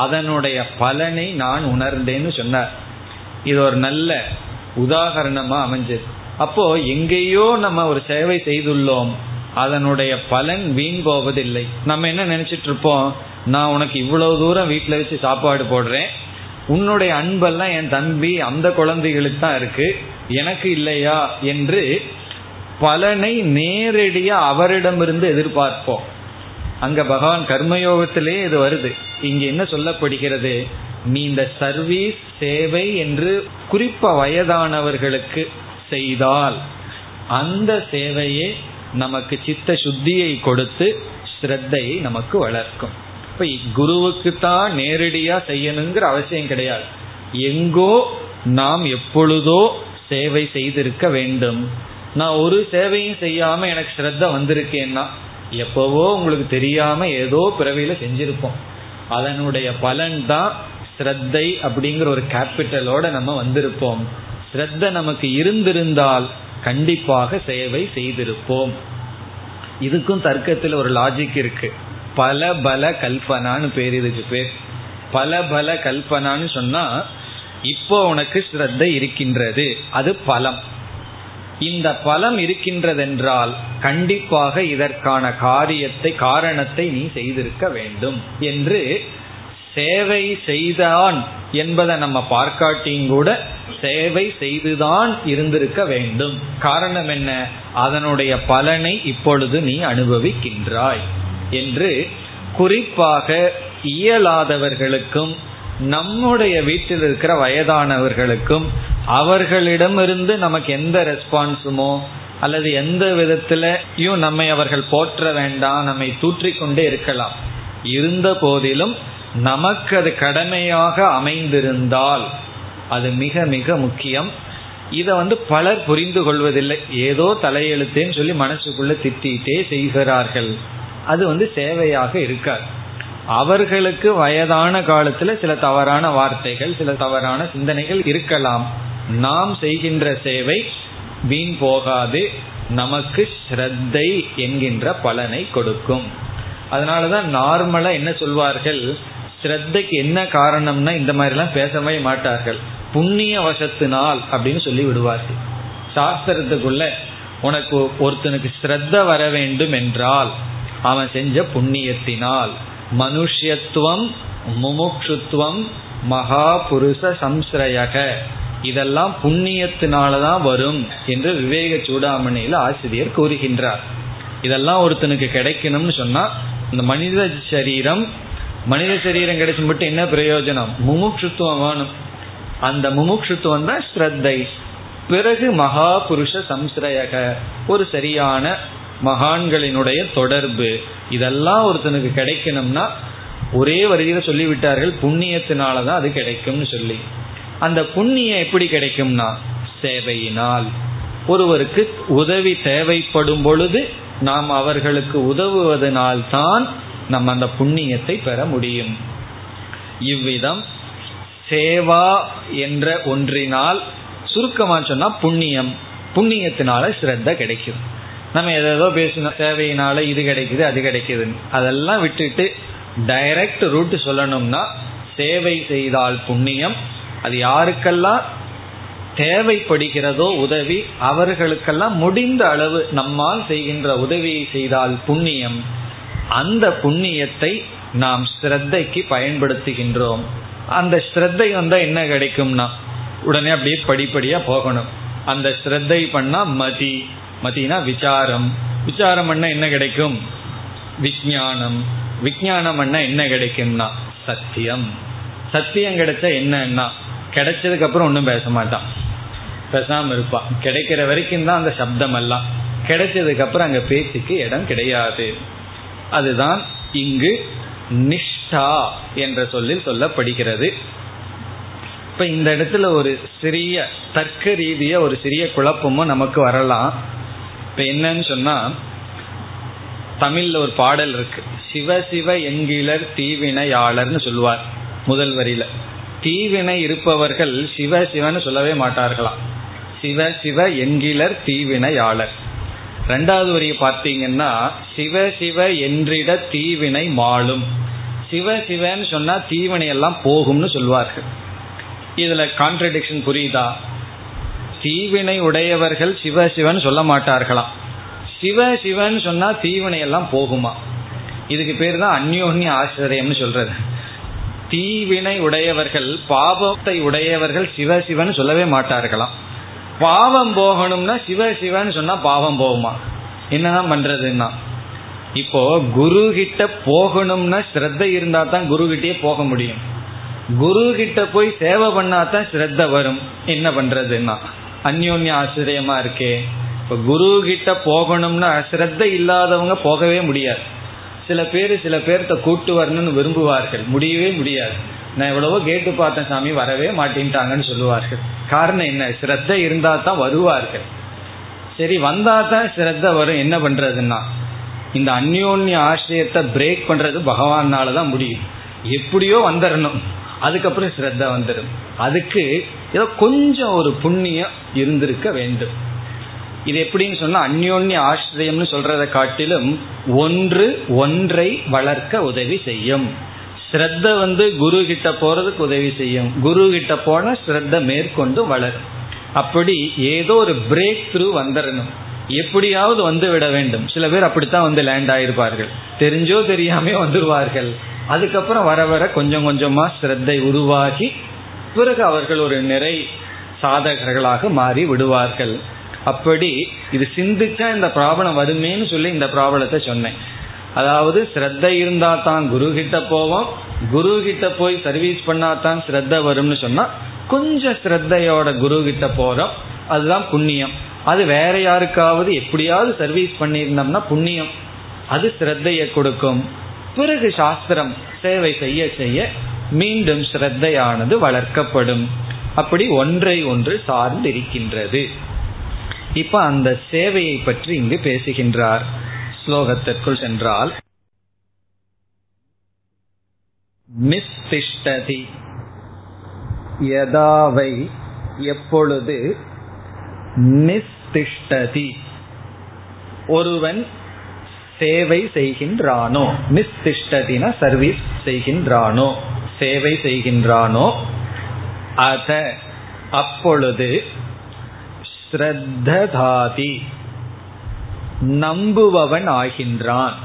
அதனுடைய பலனை நான் உணர்ந்தேன்னு சொன்னார். இது ஒரு நல்ல உதாரணமா அமைஞ்சது. அப்போ எங்கேயோ நம்ம ஒரு சேவை செய்துள்ளோம், அதனுடைய பலன் வீண் போவதில்லை. நம்ம என்ன நினைச்சிட்டு இருப்போம், நான் உனக்கு இவ்வளவு தூரம் வீட்டில் வச்சு சாப்பாடு போடுறேன், உன்னுடைய அன்பெல்லாம் என் தம்பி அந்த குழந்தைகளுக்கு தான் இருக்கு, எனக்கு இல்லையா என்று பலனை நேரடியா அவரிடமிருந்து எதிர்பார்ப்போம். அங்க பகவான் கர்மயோகத்திலே இது வருது. இங்க என்ன சொல்லப்படுகிறது, நீ இந்த சர்வீஸ் சேவை என்று குறிப்ப வயதானவர்களுக்கு செய்தால் அந்த சேவையே நமக்கு சித்த சுத்தியை கொடுத்து ஸ்ரத்தையை நமக்கு வளர்க்கும். இப்ப குருவுக்குத்தான் நேரடியா செய்யணுங்கிற அவசியம் கிடையாது. எங்கோ நாம் எப்பொழுதோ சேவை செய்திருக்க வேண்டும். நான் ஒரு சேவையும் செய்யாம எனக்கு ஸ்ரத்த வந்திருக்கேன்னா, எப்பவோ உங்களுக்கு தெரியாம ஏதோ பிறவியில செஞ்சிருப்போம், அதனுடைய பலன் தான் ஸ்ரத்தை அப்படிங்கிற ஒரு கேபிட்டலோட நம்ம வந்திருப்போம். ஸ்ரத்த நமக்கு இருந்திருந்தால் கண்டிப்பாக சேவை செய்திருப்போம். இதுக்கும் தர்க்கத்தில் ஒரு லாஜிக் இருக்கு. பல பல கல்பனான்னு பேர் இதுக்கு பேர். பல பல கல்பனான்னு சொன்னா இப்போ உனக்கு ஸ்ரத்தை இருக்கின்றது, அது பலம். இந்த பலம் இருக்கின்றதென்றால் கண்டிப்பாக இதற்கான காரியத்தை காரணத்தை நீ செய்திருக்க வேண்டும் என்று சேவை செய்தான் என்பதை நம்ம பார்க்காட்டியும் கூட சேவை செய்துதான் இருந்திருக்க வேண்டும். காரணம் என்ன, அதனுடைய பலனை இப்பொழுது நீ அனுபவிக்கின்றாய் என்று குறிப்பாக இயலாதவர்களுக்கும் நம்முடைய வீட்டில் இருக்கிற வயதானவர்களுக்கும் அவர்களிடமிருந்து நமக்கு எந்த ரெஸ்பான்ஸுமோ அல்லது எந்த விதத்திலையும் நம்மை அவர்கள் போற்ற வேண்டாம், நம்மை தூற்றிக்கொண்டே இருக்கலாம். இருந்த போதிலும் நமக்கு அது கடமையாக அமைந்திருந்தால் அது மிக மிக முக்கியம். இதை வந்து பலர் புரிந்து கொள்வதில்லை. ஏதோ தலையெழுத்தேன்னு சொல்லி மனசுக்குள்ள திட்டிகிட்டே செய்கிறார்கள், அது வந்து சேவையாக இருக்காது. அவர்களுக்கு வயதான காலத்துல சில தவறான வார்த்தைகள், சில தவறான சிந்தனைகள் இருக்கலாம். நாம் செய்கின்ற சேவை வீண் போகாது, நமக்கு ஸ்ரத்தை என்கின்ற பலனை கொடுக்கும். அதனாலதான் நார்மலா என்ன சொல்வார்கள், ஸ்ரத்தைக்கு என்ன காரணம்னா இந்த மாதிரிலாம் பேசவே மாட்டார்கள், புண்ணிய வசத்தினால் அப்படின்னு சொல்லி விடுவார்கள். சாஸ்திரத்துக்குள்ள உனக்கு ஒருத்தனுக்கு ஸ்ரத்த வர வேண்டும் என்றால் அவன் செஞ்ச புண்ணியத்தினால், மனுஷ்யத்துவம் முமுக்ஷுத்துவம் மகாபுருஷ சம்ஸ்ரயக இதெல்லாம் புண்ணியத்தினாலதான் வரும் என்று விவேக சூடாமணியில ஆசிரியர் கூறுகின்றார். இதெல்லாம் ஒருத்தனுக்கு கிடைக்கணும்னு சொன்னா இந்த மனித சரீரம் மனித சரீரம் கிடைச்சு மட்டும் என்ன பிரயோஜனம்? முமுட்சுத்துவம் வேணும். அந்த முமுட்சுத்துவம் தான் ஸ்ரத்தை. பிறகு மகா புருஷ சம்ஸ்ரயக, ஒரு சரியான மகான்களினுடைய தொடர்பு, இதெல்லாம் ஒருத்தனுக்கு கிடைக்கணும்னா ஒரே வரியில சொல்லிவிட்டார்கள் புண்ணியத்தினாலதான் அது கிடைக்கும்னு சொல்லி. அந்த புண்ணியம் எப்படி கிடைக்கும்னா சேவையினால். ஒருவருக்கு உதவி தேவைப்படும் பொழுது நாம் அவர்களுக்கு உதவுவதனால் தான் நம்ம அந்த புண்ணியத்தை பெற முடியும். இவ்விதம் சேவா என்ற ஒன்றினால் சுருக்கமா சொன்னா புண்ணியம், புண்ணியத்தினால ஸ்ரத்த கிடைக்கும். நம்ம ஏதோ பேசணும் சேவையினால இது கிடைக்குது அது கிடைக்குதுன்னு, அதெல்லாம் விட்டுட்டு டைரக்ட் ரூட் சொல்லணும்னா சேவை செய்தால் புண்ணியம். அது யாருக்கெல்லாம் தேவைப்படுகிறதோ உதவி அவர்களுக்கெல்லாம் முடிந்த அளவு நம்மால் செய்கின்ற உதவியை செய்தால் புண்ணியம். அந்த புண்ணியத்தை நாம் ஸ்ரத்தைக்கு பயன்படுத்துகின்றோம். அந்த ஸ்ரத்தை வந்தா என்ன கிடைக்கும்னா உடனே அப்படியே படிப்படியா போகணும். அந்த ஸ்ரத்தை பண்ணா மதி, மதினா விசாரம், விசாரம் பண்ணா என்ன கிடைக்கும்? விஞ்ஞானம், விஞ்ஞானம் பண்ணா என்ன கிடைக்கும்னா சத்தியம். சத்தியம் கிடைச்சா என்னன்னா கிடைச்சதுக்கு அப்புறம் ஒன்றும் பேச மாட்டான், பேசாம இருப்பான். கிடைக்கிற வரைக்கும் தான் அந்த சப்தம் எல்லாம், கிடைச்சதுக்கு அப்புறம் அங்க பேச்சுக்கு இடம் கிடையாது. அதுதான் இங்கு நிஷ்டா என்ற சொல்லில் சொல்லப்படுகிறது. இப்ப இந்த இடத்துல ஒரு சிறிய தர்க்க ரீதியா ஒரு சிறிய குழப்பமும் நமக்கு வரலாம். இப்ப என்னன்னு சொன்னா தமிழ்ல ஒரு பாடல் இருக்கு, சிவ சிவ என்கிலர் தீவினையாளர்னு சொல்லுவார். முதல் வரியில தீவினை இருப்பவர்கள் சிவ சிவன்னு சொல்லவே மாட்டார்களாம், சிவ சிவ என்கிலர் தீவினையாளர். ரெண்டாவது வரியை பார்த்தீங்கன்னா சிவ சிவ என்றிட தீவினை மாளும், சிவ சிவன்னு சொன்னா தீவினை எல்லாம் போகும்னு சொல்வார்கள். இதுல கான்ட்ரடிக்ஷன் புரியுதா? தீவினை உடையவர்கள் சிவ சிவன்னு சொல்ல மாட்டார்களாம், சிவ சிவன்னு சொன்னா தீவினை எல்லாம் போகுமா? இதுக்கு பேர் தான் அந்யோன்ய ஆச்சரியம்னு சொல்றது. தீவினை உடையவர்கள் பாவத்தை உடையவர்கள் சிவ சிவன்னு சொல்லவே மாட்டார்களாம், பாவம் போகணும்னா சிவ சிவன்னு சொன்னா பாவம் போகுமா? என்னதான் பண்றதுன்னா இப்போ குரு கிட்ட போகணும்னா ஸ்ரத்த இருந்தா தான் குரு கிட்டே போக முடியும், குரு கிட்ட போய் சேவை பண்ணாதான் ஸ்ரத்த வரும். என்ன பண்றதுன்னா அந்யோன்ய ஆச்சரியமா இருக்கே. இப்போ குரு கிட்ட போகணும்னா ஸ்ரத்த இல்லாதவங்க போகவே முடியாது. சில பேர் சில பேர்த்த கூட்டு வரணும்னு விரும்புவார்கள், முடியவே முடியாது. நான் எவ்வளவோ கேட்டு பார்த்தேன் சாமி வரவே மாட்டேன்ட்டாங்கன்னு சொல்லுவார்கள். காரணம் என்ன? ஸ்ரத்த இருந்தா தான் வருவார்கள். சரி வந்தா தான் ஸ்ரத்த வரும். என்ன பண்றதுன்னா இந்த அந்யோன்ய ஆசிரியத்தை பிரேக் பண்றது பகவானால தான் முடியும். எப்படியோ வந்துடணும், அதுக்கப்புறம் ஸ்ரத்த வந்துடும். அதுக்கு ஏதோ கொஞ்சம் ஒரு புண்ணியம் இருந்திருக்க வேண்டும். இது எப்படின்னு சொன்னா அந்யோன்ய ஆசிரியம்னு சொல்றதை காட்டிலும் ஒன்று ஒன்றை வளர்க்க உதவி செய்யும். ஸ்ரத்த வந்து குரு கிட்ட போறதுக்கு உதவி செய்யும், குரு கிட்ட போன ஸ்ரத்த மேற்கொண்டு வளரும். அப்படி ஏதோ ஒரு பிரேக் த்ரூ வந்துடணும், எப்படியாவது வந்து விட வேண்டும். சில பேர் அப்படித்தான் வந்து லேண்ட் ஆயிருப்பார்கள், தெரிஞ்சோ தெரியாமே வந்துடுவார்கள். அதுக்கப்புறம் வர வர கொஞ்சம் கொஞ்சமா ஸ்ரத்தை உருவாகி பிறகு அவர்கள் ஒரு நிறை சாதகர்களாக மாறி விடுவார்கள். அப்படி இது சிந்திச்சா இந்த ப்ராப்ளம் வருமேன்னு சொல்லி இந்த ப்ராப்ளத்தை சொன்னேன். அதாவது ஸ்ரத்த இருந்தா தான் குரு கிட்ட போவோம், குரு கிட்ட போய் சர்வீஸ் பண்ணா தான் ஸ்ரத்த வரும்னு சொன்னா கொஞ்சம் ஸ்ரத்தையோட குரு கிட்ட போறோம், அதுதான் புண்ணியம். அது வேற யாருக்காவது எப்படியாவது சர்வீஸ் பண்ணியிருந்தோம்னா புண்ணியம், அது ஸ்ரத்தையை கொடுக்கும். பிறகு சாஸ்திரம் சேவை செய்ய செய்ய மீண்டும் ஸ்ரத்தையானது வளர்க்கப்படும். அப்படி ஒன்றை ஒன்று சார்ந்து இருக்கின்றது. இப்ப அந்த சேவையை பற்றி இங்கு பேசுகின்றார். ஸ்லோகத்திற்குள் சென்றால் மிஸ்திஷ்டதி யதாவை எப்பொழுது நிஸ்திஷ்டதி ஒருவன் சேவை செய்கின்றானோ, நிஸ்திஷ்டதினா சர்வீஸ் செய்கின்றானோ சேவை செய்கின்றானோ, அத அப்பொழுது ஸ்ரத்ததாதி நம்புபவன் ஆகின்றான்,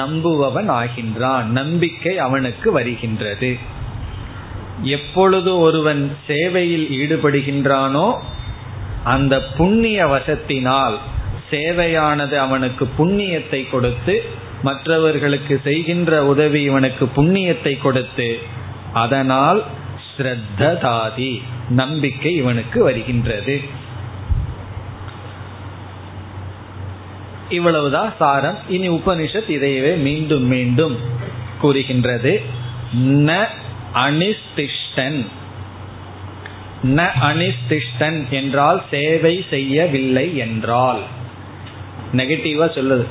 நம்புபவன் ஆகின்றான், நம்பிக்கை அவனுக்கு வருகின்றது. எப்பொழுது ஒருவன் சேவையில் ஈடுபடுகின்றானோ அந்த புண்ணிய வசத்தினால் சேவையானது அவனுக்கு புண்ணியத்தை கொடுத்து, மற்றவர்களுக்கு செய்கின்ற உதவி இவனுக்கு புண்ணியத்தை கொடுத்து, அதனால் ஸ்ரத்ததாதி நம்பிக்கை இவனுக்கு வருகின்றது. இவ்வளவுதான் சாரம். இனி உபனிஷத் இதையவே மீண்டும் மீண்டும் கூறுகின்றது. ந அனிஷ்டிஷ்டன், ந அனிஷ்டிஷ்டன் என்றால் சேவை செய்யவில்லை என்றால், நெகட்டிவா சொல்லுது.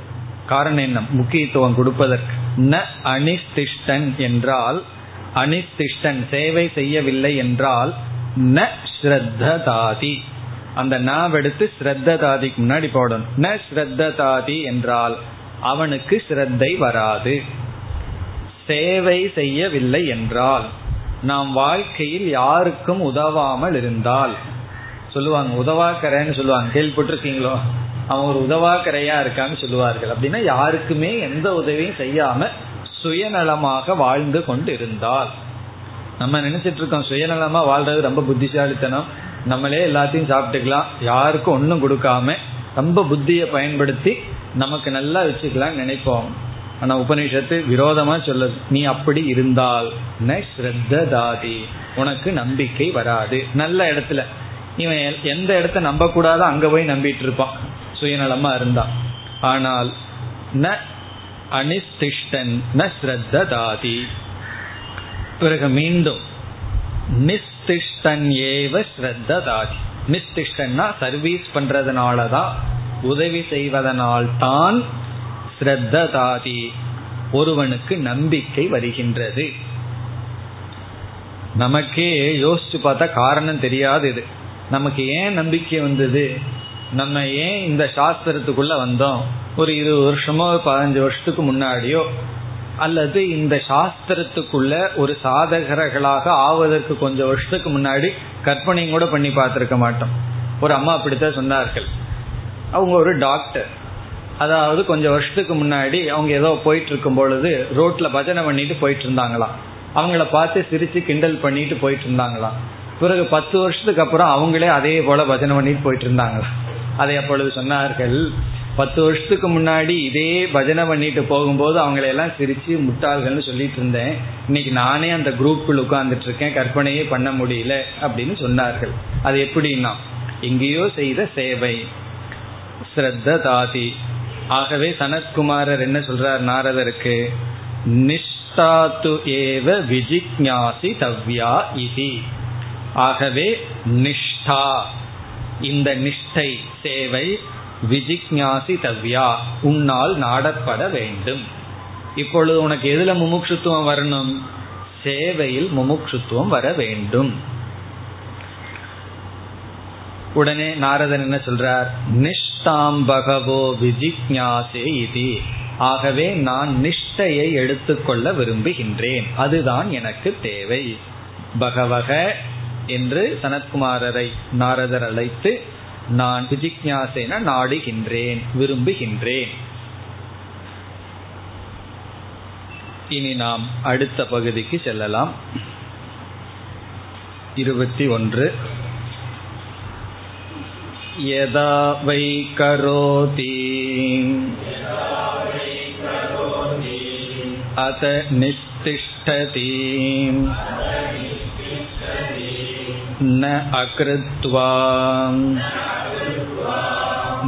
காரணம் என்ன? முக்கியத்துவம் கொடுப்பதற்கு. ந அனிஷ்டிஷ்டன் என்றால், அனிஷ்டிஷ்டன் சேவை செய்யவில்லை என்றால் ந ஸ்ரத்ததாதி, அந்த நாம் எடுத்து ஸ்ரத்ததாதிக்கு முன்னாடி போடணும். ந ஸ்ரத்ததாதி என்றால் அவனுக்கு ஸ்ரத்தை வராது. சேவை செய்யவில்லை என்றால், நாம் வாழ்க்கையில் யாருக்கும் உதவாமல் இருந்தால், சொல்லுவாங்க உதவாக்கறேன்னு சொல்லுவாங்க, கேள்விப்பட்டிருக்கீங்களோ? அவன் ஒரு உதவாக்கரையா இருக்கான்னு சொல்லுவார்கள். அப்படின்னா யாருக்குமே எந்த உதவியும் செய்யாம சுயநலமாக வாழ்ந்து கொண்டு இருந்தால், நம்ம நினைச்சிட்டு இருக்கோம் சுயநலமா வாழ்றது ரொம்ப புத்திசாலித்தனம், நம்மளே எல்லாத்தையும் சாப்பிட்டுக்கலாம், யாருக்கும் ஒன்றும் கொடுக்காம ரொம்ப புத்தியை பயன்படுத்தி நமக்கு நல்லா வச்சுக்கலாம்னு நினைப்போம். ஆனா உபனிஷத்து விரோதமா சொல்லுது, நீ அப்படி இருந்தால் ந ஸ்ரத்ததாதி, உனக்கு நம்பிக்கை வராது. நல்ல இடத்துல இவன் எந்த இடத்த நம்ப கூடாதோ அங்க போய் நம்பிட்டு இருப்பான் சுயநலமா இருந்தான். ஆனால் ந அனிஷ்டிஷ்டன் ந ஸ்ரத்ததாதி. பிறகு மீண்டும் நிஷ்டிஷ்டன் ஏவ ஸ்ரத்ததாதி. நிஷ்டிஷ்டன்னா சர்வீஸ் பண்றதுனாலதான், உதவி செய்வதனால் தான் ஸ்ரத்ததாதி ஒருவனுக்கு நம்பிக்கை வருகின்றது. நமக்கே யோசிச்சு பார்த்தா காரணம் தெரியாது. இது நமக்கு ஏன் நம்பிக்கை வந்தது, நம்ம ஏன் இந்த சாஸ்திரத்துக்குள்ள வந்தோம்? ஒரு இருபது வருஷமோ பதினஞ்சு வருஷத்துக்கு முன்னாடியோ, அல்லது இந்த சாஸ்திரத்துக்குள்ள ஒரு சாதகர்களாக ஆவதற்கு கொஞ்சம் வருஷத்துக்கு முன்னாடி கற்பனையும் கூட பண்ணி பார்த்துருக்க மாட்டோம். ஒரு அம்மா அப்படித்தான் சொன்னார்கள். அவங்க ஒரு டாக்டர், அதாவது கொஞ்சம் வருஷத்துக்கு முன்னாடி அவங்க ஏதோ போயிட்டு இருக்கும் பொழுது ரோட்ல பஜனை பண்ணிட்டு போயிட்டு இருந்தாங்களாம். அவங்கள பார்த்து சிரிச்சு கிண்டல் பண்ணிட்டு போயிட்டு இருந்தாங்களாம். பிறகு பத்து வருஷத்துக்கு அப்புறம் அவங்களே அதே போல பஜனை பண்ணிட்டு போயிட்டு இருந்தாங்களாம். அதை அப்பொழுது சொன்னார்கள், பத்து வருஷத்துக்கு முன்னாடி இதே பஜனை பண்ணிட்டு போகும்போது அவங்களையெல்லாம் சிரிச்சு முட்டாள்கள்னு சொல்லிட்டு இருந்தேன், இன்னைக்கு நானே அந்த குரூப்புக்குள்ள உட்கார்ந்துட்டு இருக்கேன், கற்பனையே பண்ண முடியல அப்படின்னு சொன்னார்கள். அது எப்படின்னா, எங்கேயோ செய்த சேவை ஸ்ரத்ததாதி. ஆகவே சனத்குமாரர் என்ன சொல்றார் நாரதருக்கு, நிஷ்டாது ஏவ விஜிக்ஞாசி தவ்யா இதி. ஆகவே நிஷ்டா, இந்த நிஷ்டை சேவை, விஜிக்ஞாசி தவ்யா உன்னால் நாடப்பட வேண்டும். இப்பொழுது உனக்கு எதுல முமுட்சுத்துவம் வரணும்? சேவையில் முமுட்சுத்துவம் வர வேண்டும். உடனே நாரதன் என்ன சொல்றார், நிஷ்டாம் பகவோ விஜிக்ஞாசே இதி. ஆகவே நான் நிஷ்டையை எடுத்துக்கொள்ள விரும்புகின்றேன், அதுதான் எனக்கு தேவை. பகவக என்று சனத்குமாரரை நாரதர் அழைத்து, நான் விஜிக்ஞாசேன நாடுகின்றேன், விரும்புகின்றேன். இனி நாம் அடுத்த பகுதிக்கு செல்லலாம். இருபத்தி ஒன்று. யதா வை கரோதி அத நிஷ்டிஷ்டதி ந அக்ருத்வா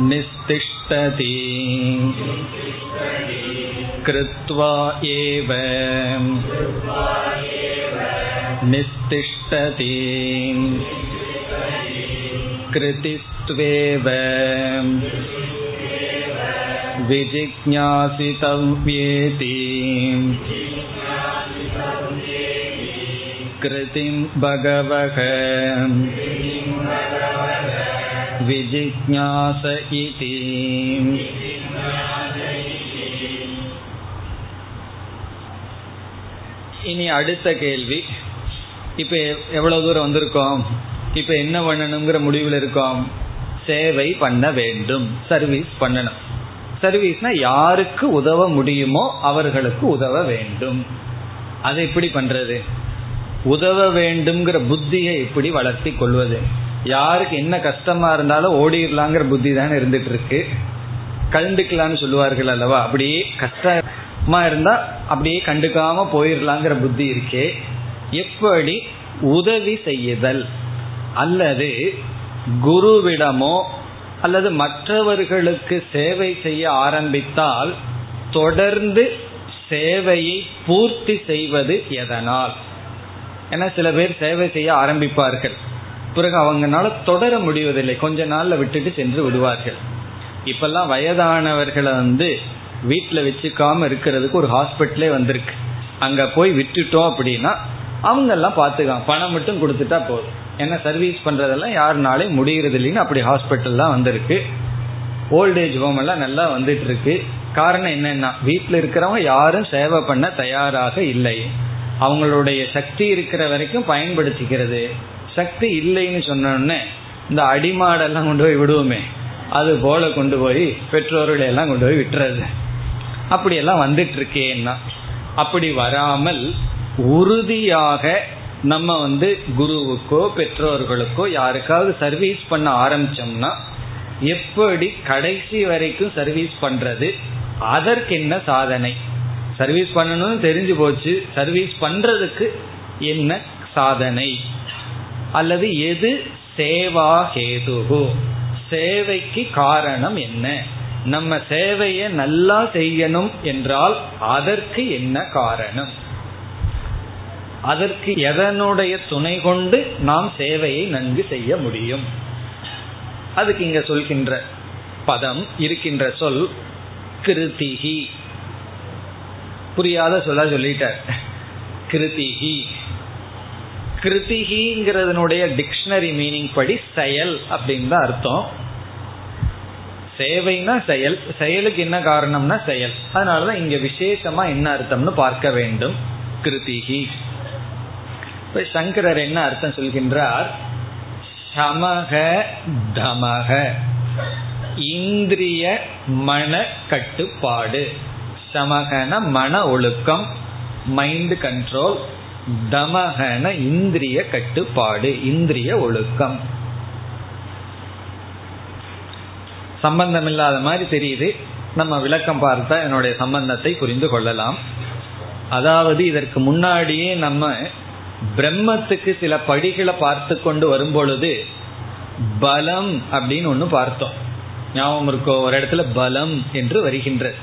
நிஷ்டிஷ்டதி க்ருத்வா ஏவ நிஷ்டிஷ்டதி கிருதிஸ்த்வேவ விஜிக்ஞாசிதவ்யேதி கிருதிம் பகவஹ விஜிக்ஞாச இதி. இனி அடுத்த கேள்வி. இப்ப எவ்வளவு தூரம் வந்திருக்கோம்? இப்ப என்ன பண்ணணுங்கிற முடிவில் இருக்கோம். சேவை பண்ண வேண்டும், சர்வீஸ் பண்ணணும். சர்வீஸ்னா யாருக்கு உதவ முடியுமோ அவர்களுக்கு உதவ வேண்டும். அதை எப்படி பண்றது? உதவ வேண்டும்ங்கிற புத்தியை இப்படி வளர்த்தி கொள்வது. யாருக்கு என்ன கஷ்டமா இருந்தாலும் ஓடிடலாங்கிற புத்தி தானே இருந்துட்டு இருக்கு. கண்டுக்கலான்னு சொல்லுவார்கள் அல்லவா, அப்படியே கஷ்டமா இருந்தா அப்படியே கண்டுக்காம போயிடலாங்கிற புத்தி இருக்கே. எப்படி உதவி செய்யுதல் அல்லது குருவிடமோ அல்லது மற்றவர்களுக்கு சேவை செய்ய ஆரம்பித்தால் தொடர்ந்து சேவையை பூர்த்தி செய்வது எதனால்? ஏன்னா சில பேர் சேவை செய்ய ஆரம்பிப்பார்கள், பிறகு அவங்கனால தொடர முடிவதில்லை, கொஞ்ச நாள்ல விட்டுட்டு சென்று விடுவார்கள். இப்பெல்லாம் வயதானவர்களை வந்து வீட்டுல வச்சுக்காம இருக்கிறதுக்கு ஒரு ஹாஸ்பிட்டலே வந்திருக்கு. அங்க போய் விட்டுட்டோம் அப்படின்னா அவங்க எல்லாம் பாத்துக்கலாம், பணம் மட்டும் கொடுத்துட்டா போதும். ஏன்னா சர்வீஸ் பண்றதெல்லாம் யாருனாலே முடிகிறது இல்லைன்னு அப்படி ஹாஸ்பிட்டல்லாம் வந்திருக்கு. ஓல்டேஜ் ஹோம் எல்லாம் நல்லா வந்துட்டு இருக்கு. காரணம் என்னன்னா வீட்டில் இருக்கிறவங்க யாரும் சேவை பண்ண தயாராக இல்லை. அவங்களுடைய சக்தி இருக்கிற வரைக்கும் பயன்படுத்திக்கிறது, சக்தி இல்லைன்னு சொன்னோடனே இந்த அடிமாடெல்லாம் கொண்டு போய் விடுவோமே அது போல கொண்டு போய் பெற்றோர்களை எல்லாம் கொண்டு போய் விட்டுறது. அப்படியெல்லாம் வந்துட்டு இருக்கேன்னா அப்படி வராமல் உறுதியாக நம்ம வந்து குருவுக்கோ பெற்றோர்களுக்கோ யாருக்காவது சர்வீஸ் பண்ண ஆரம்பிச்சோம்னா எப்படி கடைசி வரைக்கும் சர்வீஸ் பண்றது, அதற்கு என்ன சாதனை? சர்வீஸ் பண்ணணும்னு தெரிஞ்சு போச்சு, சர்வீஸ் பண்றதுக்கு என்ன சாதனை? அல்லது எது சேவா ஹேதுகோ, சேவைக்கு காரணம் என்ன? நம்ம சேவையை நல்லா செய்யணும் என்றால் அதற்கு என்ன காரணம்? அதற்கு எதனுடைய துணை கொண்டு நாம் சேவையை நன்கு செய்ய முடியும்? அதுக்கு இங்க சொல்கின்ற பதம் இருக்கின்ற சொல் கிருதிஹி. புரியாத சொல்ல சொல்லிட்டார் கிருதிஹி. கிருதிஹிங்கிறதுனுடைய டிக்ஷனரி மீனிங் படி செயல் அப்படின்னு தான் அர்த்தம். சேவைனா செயல், செயலுக்கு என்ன காரணம்னா செயல். அதனாலதான் இங்க விசேஷமா என்ன அர்த்தம்னு பார்க்க வேண்டும். கிருதிஹி இப்ப சங்கரர் என்ன அர்த்தம் சொல்கின்றார்? சமக தமக, இந்திரிய மன கட்டுப்பாடு. சமகன மன ஒழுக்கம், மைண்ட் கண்ட்ரோல். தமகன இந்திரிய கட்டுப்பாடு, இந்திரிய ஒழுக்கம். சம்பந்தம் இல்லாத மாதிரி தெரியுது, நம்ம விளக்கம் பார்த்தா என்னுடைய சம்பந்தத்தை புரிந்து கொள்ளலாம். அதாவது இதற்கு முன்னாடியே நம்ம பிரம்மத்துக்கு சில படிகளை பார்த்து கொண்டு வரும் பொழுது பலம் அப்படின்னு ஒன்று பார்த்தோம், ஞாபகம் இருக்கோ? ஒரு இடத்துல பலம் என்று வருகின்றது.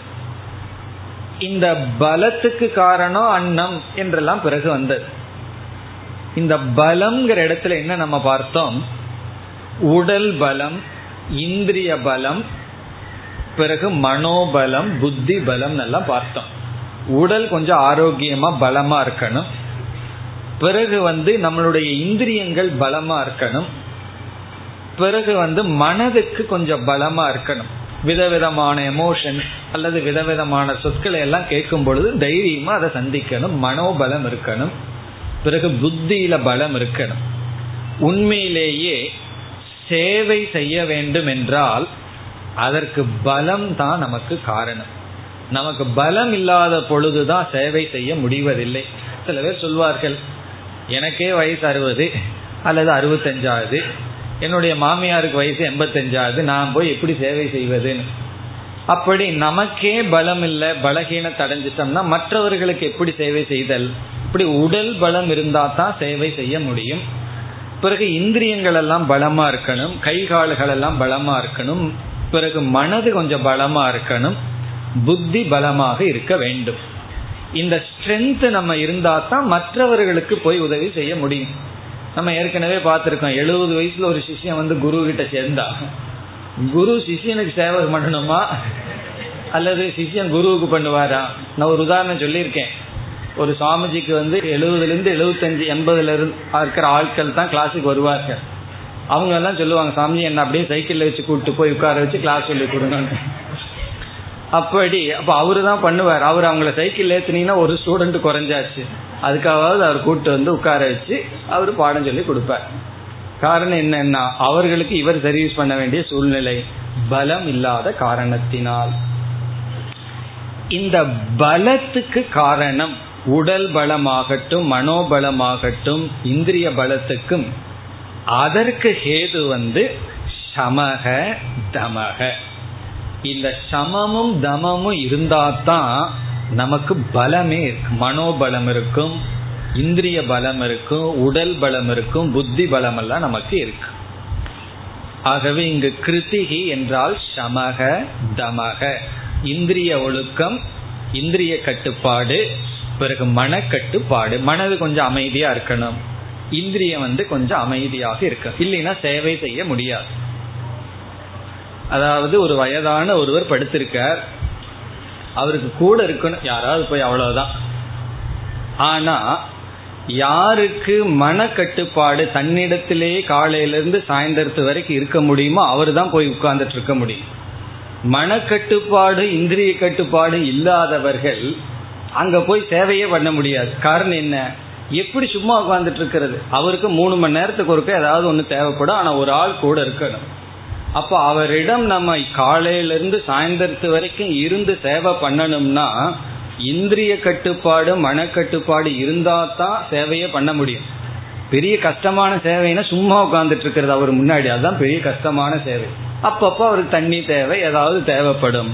இந்த பலத்துக்கு காரணம் அன்னம் என்றெல்லாம் பிறகு வந்தது. இந்த பலம்ங்கிற இடத்துல என்ன நம்ம பார்த்தோம்? உடல் பலம், இந்திரிய பலம், பிறகு மனோபலம், புத்தி பலம் எல்லாம் பார்த்தோம். உடல் கொஞ்சம் ஆரோக்கியமா பலமா இருக்கணும், பிறகு வந்து நம்மளுடைய இந்திரியங்கள் பலமா இருக்கணும், பிறகு வந்து மனதுக்கு கொஞ்சம் பலமா இருக்கணும். விதவிதமான எமோஷன் அல்லது விதவிதமான சொற்களை எல்லாம் கேட்கும் பொழுது தைரியமா அதை சந்திக்கணும், மனோபலம் இருக்கணும், பிறகு புத்தியில பலம் இருக்கணும். உண்மையிலேயே சேவை செய்ய வேண்டும் என்றால் அதற்கு பலம் தான் நமக்கு காரணம். நமக்கு பலம் இல்லாத பொழுதுதான் சேவை செய்ய முடிவதில்லை. சில பேர் சொல்வார்கள், எனக்கே வயசு அறுபது அல்லது அறுபத்தஞ்சாவது, என்னுடைய மாமியாருக்கு வயசு எண்பத்தஞ்சாவது, நான் போய் எப்படி சேவை செய்வதுன்னு. அப்படி நமக்கே பலம் இல்லை, பலகீன தடைஞ்சிட்டோம்னா மற்றவர்களுக்கு எப்படி சேவை செய்தல்? இப்படி உடல் பலம் இருந்தால் தான் சேவை செய்ய முடியும். பிறகு இந்திரியங்கள் எல்லாம் பலமாக இருக்கணும், கை கால்கள் எல்லாம் பலமாக இருக்கணும், பிறகு மனது கொஞ்சம் பலமாக இருக்கணும், புத்தி பலமாக இருக்க வேண்டும். இந்த ஸ்ட்ரென்த் நம்ம இருந்தால் தான் மற்றவர்களுக்கு போய் உதவி செய்ய முடியும். நம்ம ஏற்கனவே பார்த்துருக்கோம், எழுபது வயசுல ஒரு சிஷ்யன் வந்து குரு கிட்ட சேர்ந்தா, குரு சிஷியனுக்கு சேவை பண்ணணுமா அல்லது சிஷியன் குருவுக்கு பண்ணுவாரா? நான் ஒரு உதாரணம் சொல்லியிருக்கேன். ஒரு சுவாமிஜிக்கு வந்து எழுபதுலேருந்து எழுபத்தஞ்சு எண்பதுல இருந்து இருக்கிற ஆட்கள் தான் கிளாஸுக்கு வருவார்கள். அவங்க எல்லாம் சொல்லுவாங்க, சாமிஜி என்ன அப்படியே சைக்கிளில் வச்சு கூப்பிட்டு போய் உட்கார வச்சு கிளாஸ் சொல்லி கொடுங்கன்னு. அப்படி அப்போ அவரு தான் பண்ணுவார். அவர் அவங்கள சைக்கிள் ஏற்றினீங்கன்னா ஒரு ஸ்டூடெண்ட் குறைஞ்சாச்சு, அதுக்காவது அவர் கூப்பிட்டு வந்து உட்கார வச்சு அவர் பாடம் சொல்லி கொடுப்பார். காரணம் என்னன்னா அவர்களுக்கு இவர் சர்வீஸ் பண்ண வேண்டிய சூழ்நிலை, பலம் இல்லாத காரணத்தினால். இந்த பலத்துக்கு காரணம் உடல் பலமாகட்டும் மனோபலமாகட்டும் இந்திரிய பலத்துக்கும் அதற்கு ஹேது வந்து சமக தமக. இந்த சமமும் தமமும் இருந்தாதான் நமக்கு பலமே இருக்கு. மனோபலம் இருக்கும், இந்திரிய பலம் இருக்கும், உடல் பலம் இருக்கும், புத்தி பலம் எல்லாம் நமக்கு இருக்கு. ஆகவே இங்கு கிருத்திகி என்றால் சமக தமக, இந்திரிய ஒழுக்கம், இந்திரிய கட்டுப்பாடு, பிறகு மனக்கட்டுப்பாடு. மனது கொஞ்சம் அமைதியா இருக்கணும், இந்திரியம் வந்து கொஞ்சம் அமைதியாக இருக்கு, இல்லைன்னா சேவை செய்ய முடியாது. அதாவது ஒரு வயதான ஒருவர் படுத்திருக்கார், அவருக்கு கூட இருக்கணும் யாராவது போய், அவ்வளவுதான். ஆனா யாருக்கு மனக்கட்டுப்பாடு, தன்னிடத்திலேயே காலையிலிருந்து சாயந்தரத்து வரைக்கும் இருக்க முடியுமோ அவரு தான் போய் உட்கார்ந்துட்டு இருக்க முடியும். மனக்கட்டுப்பாடு இந்திரிய கட்டுப்பாடு இல்லாதவர்கள் அங்க போய் சேவையே பண்ண முடியாது. காரணம் என்ன, எப்படி சும்மா உட்கார்ந்துட்டு இருக்கிறது? அவருக்கு மூணு மணி நேரத்துக்கு ஒருக்க ஏதாவது ஒன்று தேவைப்படும், ஆனால் ஒரு ஆள் கூட இருக்கணும். அப்போ அவரிடம் நம்ம காலையிலிருந்து சாயந்தரத்து வரைக்கும் இருந்து சேவை பண்ணணும்னா இந்திரிய கட்டுப்பாடு மனக்கட்டுப்பாடு இருந்தால் தான் சேவையை பண்ண முடியும். பெரிய கஷ்டமான சேவைன்னா சும்மா உட்கார்ந்துட்டு இருக்கிறது அவர் முன்னாடி, அதுதான் பெரிய கஷ்டமான சேவை. அப்பப்போ அவருக்கு தண்ணி தேவை, ஏதாவது தேவைப்படும்.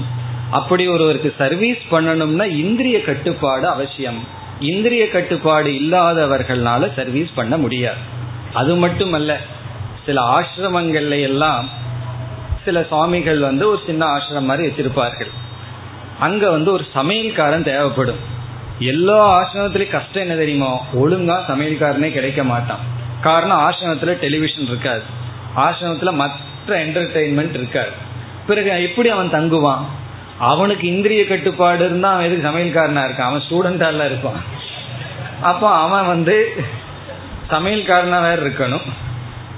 அப்படி ஒருவருக்கு சர்வீஸ் பண்ணணும்னா இந்திரிய கட்டுப்பாடு அவசியம். இந்திரிய கட்டுப்பாடு இல்லாதவர்களால சர்வீஸ் பண்ண முடியாது. அது மட்டுமல்ல, சில ஆசிரமங்கள்ல எல்லாம் சில சுவாமிகள் வந்து ஒரு சின்ன ஆசிரமம் மாதிரி வச்சிருப்பார்கள். அங்க வந்து ஒரு சமையல்காரன் தேவைப்படும். எல்லா ஆசிரமத்திலையும் கஷ்டம் என்ன தெரியுமோ, ஒழுங்கா சமையல்காரனே கிடைக்க மாட்டான். காரணம், ஆசிரமத்துல டெலிவிஷன் இருக்காது, ஆசிரமத்துல மற்ற என்டர்டெயின்மெண்ட் இருக்காது. பிறகு எப்படி அவன் தங்குவான்? அவனுக்கு இந்திரிய கட்டுப்பாடு இருந்தா அவன் எதுக்கு சமையல்காரனா இருக்கான், அவன் ஸ்டூடெண்டாலாம் இருப்பான். அப்போ அவன் வந்து சமையல்காரனா வேற இருக்கணும்,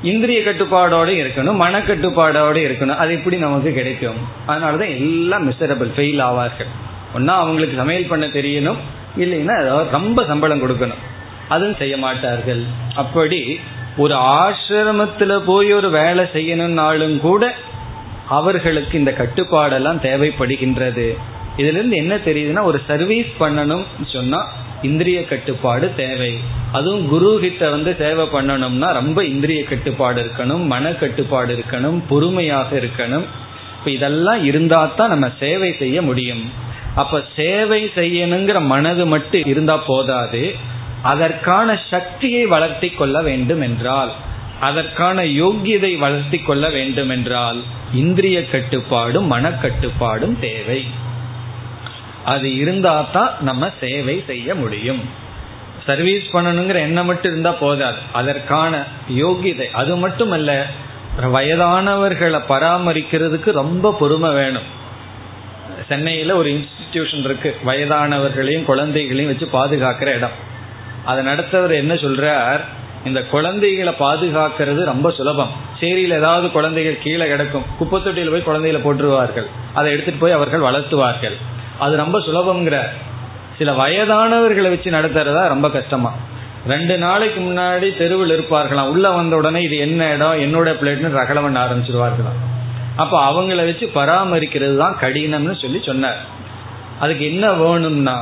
இந்திரிய கட்டுப்பாடோடய இருக்கணும், மனக்கட்டுப்பாடோட இருக்கணும். அது எப்படி நமக்கு கிடைக்கும்? அதனாலதான் எல்லாம் மிசரபிள், ஃபெயில் ஆவார்கள். ஒன்னா அவங்களுக்கு சமையல் பண்ண தெரியணும், இல்லைன்னா ஏதாவது ரொம்ப சம்பளம் கொடுக்கணும், அதுவும் செய்ய மாட்டார்கள். அப்படி ஒரு ஆசிரமத்துல போய் ஒரு வேலை செய்யணும்னாலும் கூட அவர்களுக்கு இந்த கட்டுப்பாடெல்லாம் தேவைப்படுகின்றது. இதுல இருந்து என்ன தெரியுதுன்னா, ஒரு சர்வீஸ் பண்ணணும் சொன்னா இந்திரிய கட்டுப்பாடு தேவை. அதுவும் குரு கிட்ட வந்து சேவை பண்ணணும்னா ரொம்ப இந்திரிய கட்டுப்பாடு இருக்கணும், மன கட்டுப்பாடு இருக்கணும், பொறுமையாக இருக்கணும். இப்ப இதெல்லாம் இருந்தா தான் நம்ம சேவை செய்ய முடியும். அப்ப சேவை செய்யணுங்கிற மனது மட்டும் இருந்தா போதாது, அதற்கான சக்தியை வளர்த்தி கொள்ள வேண்டும் என்றால், அதற்கான யோகியதை வளர்த்தி கொள்ள வேண்டும் என்றால் இந்திரிய கட்டுப்பாடும் மனக்கட்டுப்பாடும் தேவை. அது இருந்தால்தான் நம்ம சேவை செய்ய முடியும். சர்வீஸ் பண்ணணுங்கிற எண்ணம் மட்டும் இருந்தா போதாது, அதற்கான யோகியதை. அது மட்டுமல்ல, வயதானவர்களை பராமரிக்கிறதுக்கு ரொம்ப பொறுமை வேணும். சென்னையில ஒரு இன்ஸ்டிடியூஷன் இருக்கு, வயதானவர்களையும் குழந்தைகளையும் வச்சு பாதுகாக்கிற இடம். அதை நடத்தவர் என்ன சொல்றார், இந்த குழந்தைகளை பாதுகாக்கிறது ரொம்ப சுலபம். சேரியில் ஏதாவது குழந்தைகள் கீழே கிடக்கும், குப்பை தொட்டியில் போய் குழந்தைகளை போட்டுருவார்கள், அதை எடுத்துட்டு போய் அவர்கள் வளர்த்துவார்கள், அது ரொம்ப சுலபம்ங்கிற. சில வயதானவர்களை வச்சு நடத்துறதா ரொம்ப கஷ்டமா. ரெண்டு நாளைக்கு முன்னாடி தெருவில் இருப்பார்களாம், உள்ள வந்த உடனே இது என்ன இடம், என்னோட பிளேட்னு ரகல பண்ண ஆரம்பிச்சிருவார்களாம். அப்ப அவங்கள வச்சு பராமரிக்கிறது தான் கடினம்னு சொல்லி சொன்னார். அதுக்கு என்ன வேணும்னா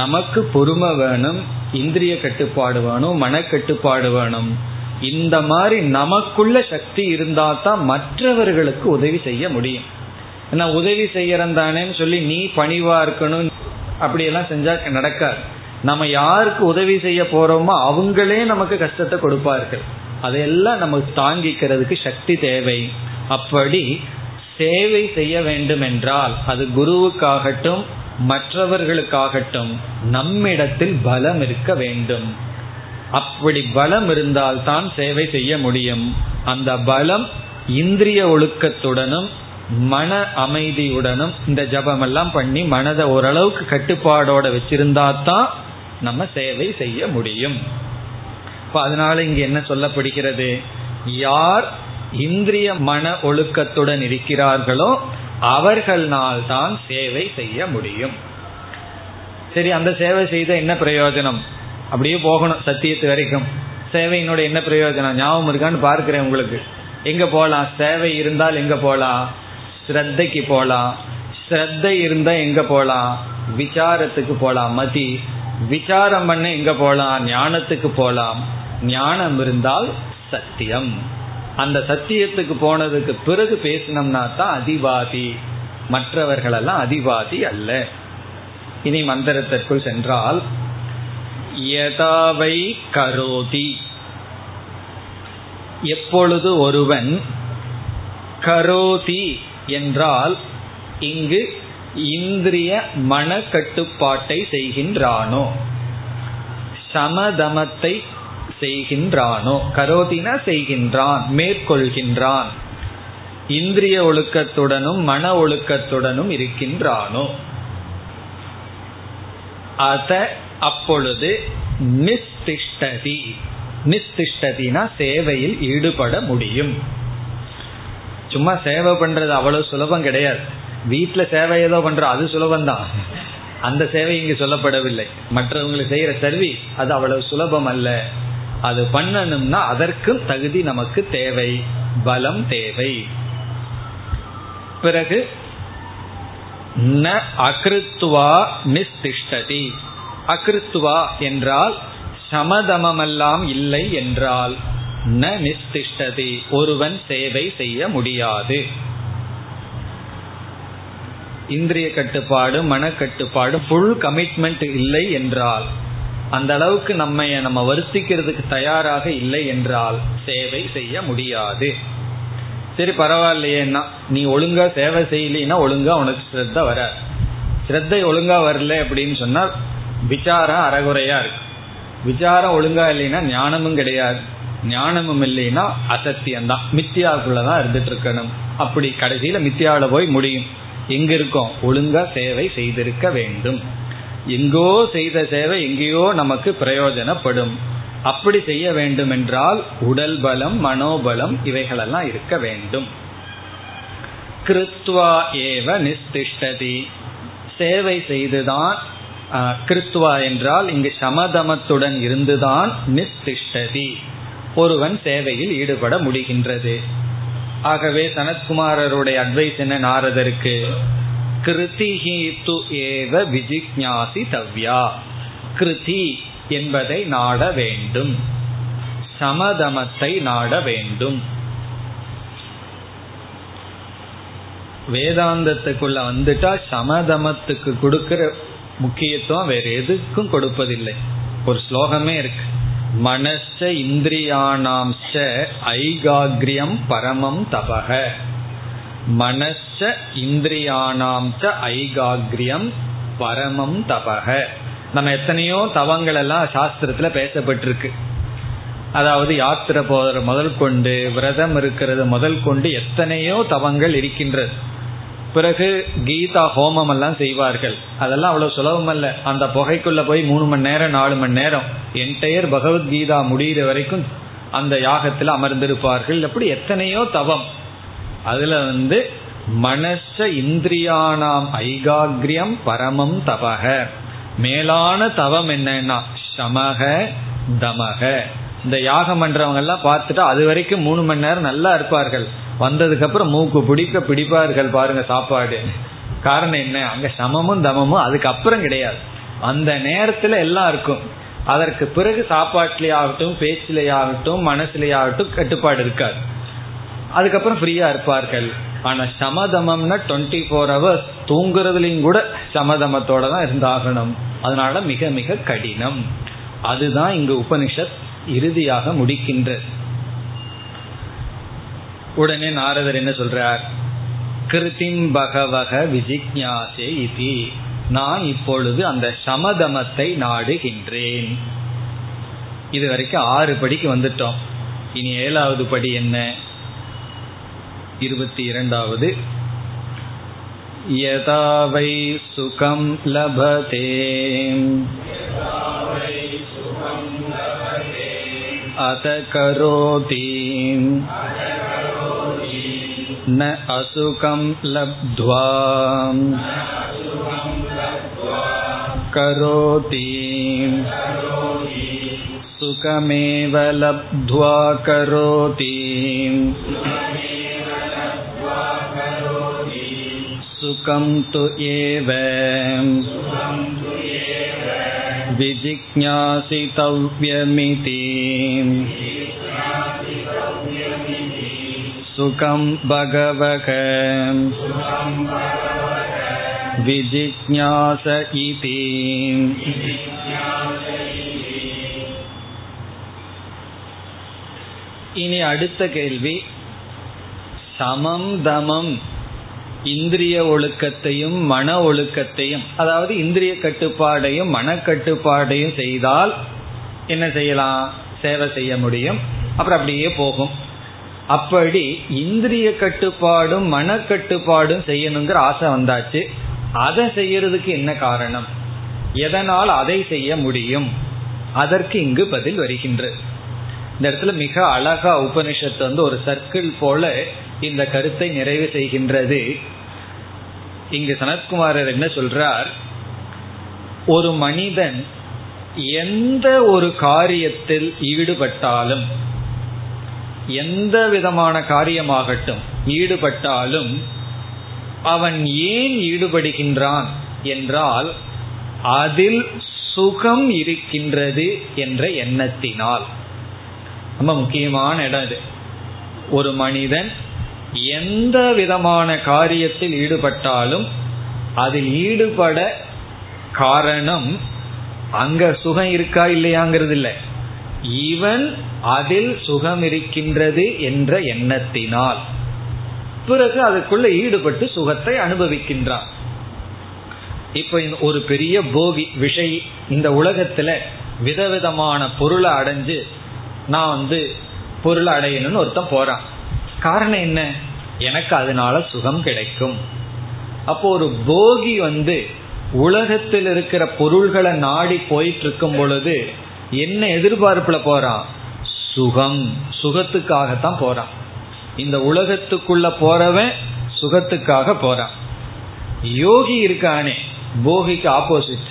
நமக்கு பொறுமை வேணும், இந்திரிய கட்டுப்பாடு வேணும், மனக்கட்டுப்பாடு வேணும். இந்த மாதிரி நமக்குள்ள சக்தி இருந்தால்தான் மற்றவர்களுக்கு உதவி செய்ய முடியும். ஏன்னா உதவி செய்யறந்தானேன்னு சொல்லி நீ பணிவா இருக்கணும் அப்படியெல்லாம் செஞ்சா நடக்காது. நம்ம யாருக்கு உதவி செய்ய போறோமோ அவங்களே நமக்கு கஷ்டத்தை கொடுப்பார்கள். அதையெல்லாம் நமக்கு தாங்கிக்கிறதுக்கு சக்தி தேவை. அப்படி சேவை செய்ய வேண்டும் என்றால் அது குருவுக்காகட்டும் மற்றவர்களுக்காகட்டும் நம்மிடத்தில் பலம் இருக்க வேண்டும். அப்படி பலம் இருந்தால்தான் சேவை செய்ய முடியும். அந்த பலம் இந்திரிய ஒழுக்கத்துடனும் மன அமைதியுடனும், இந்த ஜபமெல்லாம் பண்ணி மனதை ஓரளவுக்கு கட்டுப்பாடோட வச்சிருந்தாதான் நம்ம சேவை செய்ய முடியும். இப்போ அதனால இங்க என்ன சொல்லப்படுகிறது, யார் இந்திரிய மன ஒழுக்கத்துடன் இருக்கிறார்களோ அவர்களால் தான் சேவை செய்ய முடியும். சரி, அந்த சேவை செய்த என்ன பிரயோஜனம்? அப்படியே போகணும் சத்தியத்து வரைக்கும். சேவையினோட என்ன பிரயோஜனம் ஞாபகம் இருக்கான்னு பார்க்கிறேன் உங்களுக்கு. எங்க போகலாம் சேவை இருந்தால்? எங்க போகலாம்? ஸ்ரத்தைக்கு போகலாம். ஸ்ரத்தை இருந்தால் எங்க போகலாம்? விசாரத்துக்கு போகலாம். மதி விசாரம் பண்ண எங்க போலாம், ஞானத்துக்கு போலாம். ஞானம் இருந்தால் சத்தியம். அந்த சத்தியத்துக்கு போனதுக்கு பிறகு பேசினோம்னா தான் அதிவாதி, மற்றவர்களெல்லாம் அதிவாதி அல்ல. இனி மந்திரத்திற்குள் சென்றால், யதாவை கரோதி, எப்பொழுது ஒருவன், கரோதி என்றால் இங்கு இந்திரிய மன கட்டுப்பாட்டை செய்கின்றானோ, சமதமத்தை செய்கின்றானோ, கரோதினா செய்கின்றான், மேற்கொள்கின்றான், இந்திரிய ஒழுக்கத்துடனும் மன ஒழுக்கத்துடனும் இருக்கின்றானோ. அத அப்பொழுது நிஸ்திஷ்டதி, நிஸ்திஷ்டதினா சேவையில் ஈடுபட முடியும். சும்மா சேவை பண்றது அவ்வளவு சுலபம் கிடையாது. வீட்டுல சேவை ஏதோ பண்ற அது சுலபம்தான், அந்த சேவை இங்கு சொல்லப்படவில்லை. மற்றவங்களுக்கு செய்யற சர்வீஸ் அது அவ்வளவு சுலபம் அல்ல. அது பண்ணணும்னா அதற்கும் தகுதி நமக்கு தேவை, பலம் தேவை. பிறகு ந அகிருத்வா நிஸ்திஷ்டதி, அகிருத்வா என்றால் சமதமெல்லாம் இல்லை என்றால் ந நிஸ்திஷ்டதி, ஒருவன் சேவை செய்ய முடியாது. இந்திரிய கட்டுப்பாடு மனக்கட்டுப்பாடு ஃபுல் கமிட்மெண்ட் இல்லை என்றால், அந்த அளவுக்கு நம்ம நம்ம வருத்திக்கிறதுக்கு தயாராக இல்லை என்றால் சேவை செய்ய முடியாது. சரி பரவாயில்லையேன்னா, நீ ஒழுங்கா சேவை செய்யலின்னா ஒழுங்கா உனக்கு ஸ்ரத்த வர, ஸ்ரத்தை ஒழுங்கா வரல அப்படின்னு சொன்னா விசாரம் அறகுறையா இருக்கு, விசாரம் ஒழுங்கா இல்லைன்னா ஞானமும் கிடையாது, ஞானமும் இல்லைன்னா அசத்தியம்தான், மித்தியாவுக்குள்ளதான் இருந்துட்டு இருக்கணும். அப்படி கடைசியில மித்தியாவில போய் முடியும். எங்க இருக்கோம்? ஒழுங்கா சேவை செய்திருக்க வேண்டும். எங்கோ செய்த சேவை எங்கேயோ நமக்கு பிரயோஜனப்படும். அப்படி செய்ய வேண்டும் என்றால் உடல் பலம் மனோபலம் இவைகளெல்லாம் இருக்க வேண்டும். கிருத்வா ஏவ நிஸ்திஷ்டதி, சேவை செய்துதான், கிருத்வா என்றால் இங்கு சமதமத்துடன் இருந்துதான் நிஸ்திஷ்டதி, ஒருவன் சேவையில் ஈடுபட முடிகின்றது. ஆகவே சனத்குமாரருடைய அட்வைஸ் என்ன நாரதருக்கு? கிருதிஹி து ஏவ விஜிக்ஞாசி தவ்யா, கிருதி என்பதை நாட வேண்டும், சமதமத்தை நாட வேண்டும். வேதாந்தத்துக்குள்ள வந்துட்டா சமதமத்துக்கு கொடுக்கிற முக்கியத்துவம் வேற எதுக்கும் கொடுப்பதில்லை. ஒரு ஸ்லோகமே இருக்கு, மனச இந்திரியாணாம் ச ஐகாக்ரியம் பரமம் தபஹ, மனச இந்திரியாணாம் ச ஐகாக்ரியம் பரமம் தபஹ. நம்ம எத்தனையோ தவங்கள் எல்லாம் சாஸ்திரத்துல பேசப்பட்டிருக்கு. அதாவது யாத்திரை போகிற முதல் கொண்டு, விரதம் இருக்கிறது முதல் கொண்டு எத்தனையோ தவங்கள் இருக்கின்றது. பிறகு கீதா ஹோமம் எல்லாம் செய்வார்கள், அதெல்லாம் அவ்வளவு சுலபம் அல்ல. அந்த புகைக்குள்ள போய் மூணு மணி நேரம் நாலு மணி நேரம் என்டையர் பகவத்கீதா முடிகிற வரைக்கும் அந்த யாகத்தில் அமர்ந்திருப்பார்கள். அப்படி எத்தனையோ தவம். அதுல வந்து மனச இந்திரியானாம் ஐகாக்ரியம் பரமம் தபக, மேலான தவம் என்னன்னா சமக தமக. இந்த யாகம் பண்றவங்க எல்லாம் பார்த்துட்டா அது வரைக்கும் மூணு மணி நேரம் நல்லா இருப்பார்கள், வந்ததுக்கு அப்புறம் மூக்கு பிடிக்க பிடிப்பார்கள் பாருங்க சாப்பாடு. காரணம் என்ன? அங்க சமமும் தமமும் அதுக்கப்புறம் கிடையாது, அந்த நேரத்துல எல்லாம் இருக்கும். அதற்கு பிறகு சாப்பாட்டுல ஆகட்டும் பேச்சிலே ஆகட்டும் மனசுலே ஆகட்டும் கட்டுப்பாடு இருக்காது, அதுக்கப்புறம் ஃப்ரீயா இருப்பார்கள். ஆனா சமதமம்னா டுவெண்ட்டி ஃபோர் ஹவர்ஸ் தூங்குறதுலையும் கூட சமதமத்தோட தான் இருந்தாகணும். அதனால மிக மிக கடினம். அதுதான் இங்கு உபனிஷத் இறுதியாக முடிக்கின்றது. உடனே நாரதர் என்ன சொல்றார்? கிருதிம் பகவக விஜிக்ஞாசே இதி, நான் இப்பொழுது அந்த சமதமத்தை நாடுகின்றேன். இது வரைக்கும் ஆறு படிக்கு வந்துட்டோம். இனி ஏழாவது படி என்ன? இருபத்தி இரண்டாவது, யதா வை சுகம் லபதே அத கரோதி ந அசுகம் லப்த்வா கரோதி சுகமேவ லப்த்வா கரோதி சுகம் து ஏவ விஜிஞாசிதவ்யமிதி சுகம் பகவக விஜிஞாச இதி. இனி அடுத்த கேள்வி, சமம் தமம் இந்திரிய ஒழுக்கத்தையும் மன ஒழுக்கத்தையும், அதாவது இந்திரிய கட்டுப்பாடையும் மனக்கட்டுப்பாடையும் செய்தால் என்ன செய்யலாம்? சேவை செய்ய முடியும். அப்புறம் அப்படியே போகும். அப்படி இந்திரிய கட்டுப்பாடும் மனக்கட்டுப்பாடும் செய்யணுங்கிற ஆசை வந்தாச்சு. அதை செய்யறதுக்கு என்ன காரணம்? எதனால் அதை செய்ய முடியும்? அதற்கு இங்கு பதில் வருகின்ற. இந்த இடத்துல மிக அழகா உபனிஷத்து வந்து ஒரு சர்க்கிள் போல இந்த கருத்தை நிறைவு செய்கின்றது. இங்கு சனத்குமாரர் என்ன சொல்றார்? ஒரு மனிதன் எந்த ஒரு காரியத்தில் ஈடுபட்டாலும், எந்த விதமான காரியமாகட்டும் ஈடுபட்டாலும், அவன் ஏன் ஈடுபடுகின்றான் என்றால் அதில் சுகம் இருக்கின்றது என்ற எண்ணத்தினால். ரொம்ப முக்கியமான இடம் இது. ஒரு மனிதன் எந்த விதமான காரியத்தில் ஈடுபட்டாலும் அதில் ஈடுபட காரணம் அங்க சுகம் இருக்கா இல்லையாங்கிறது இல்லை, இவன் அதில் சுகம் இருக்கின்றது என்ற எண்ணத்தினால். பிறகு அதுக்குள்ள ஈடுபட்டு சுகத்தை அனுபவிக்கின்றான். இப்ப ஒரு பெரிய போகி விஷய இந்த உலகத்துல விதவிதமான பொருளை அடைஞ்சு நான் வந்து பொருளை அடையணும்னு ஒருத்தன் போறான். காரணம் என்ன? எனக்கு அதனால சுகம் கிடைக்கும். அப்போ ஒரு போகி வந்து உலகத்தில் இருக்கிற பொருள்களை நாடி போயிட்டு இருக்கும் பொழுது என்ன எதிர்பார்ப்புல போறான்? சுகம். சுகத்துக்காகத்தான் போறான். இந்த உலகத்துக்குள்ள போறவன் சுகத்துக்காக போறான். யோகி இருக்கானே, போகிக்கு ஆப்போசிட்,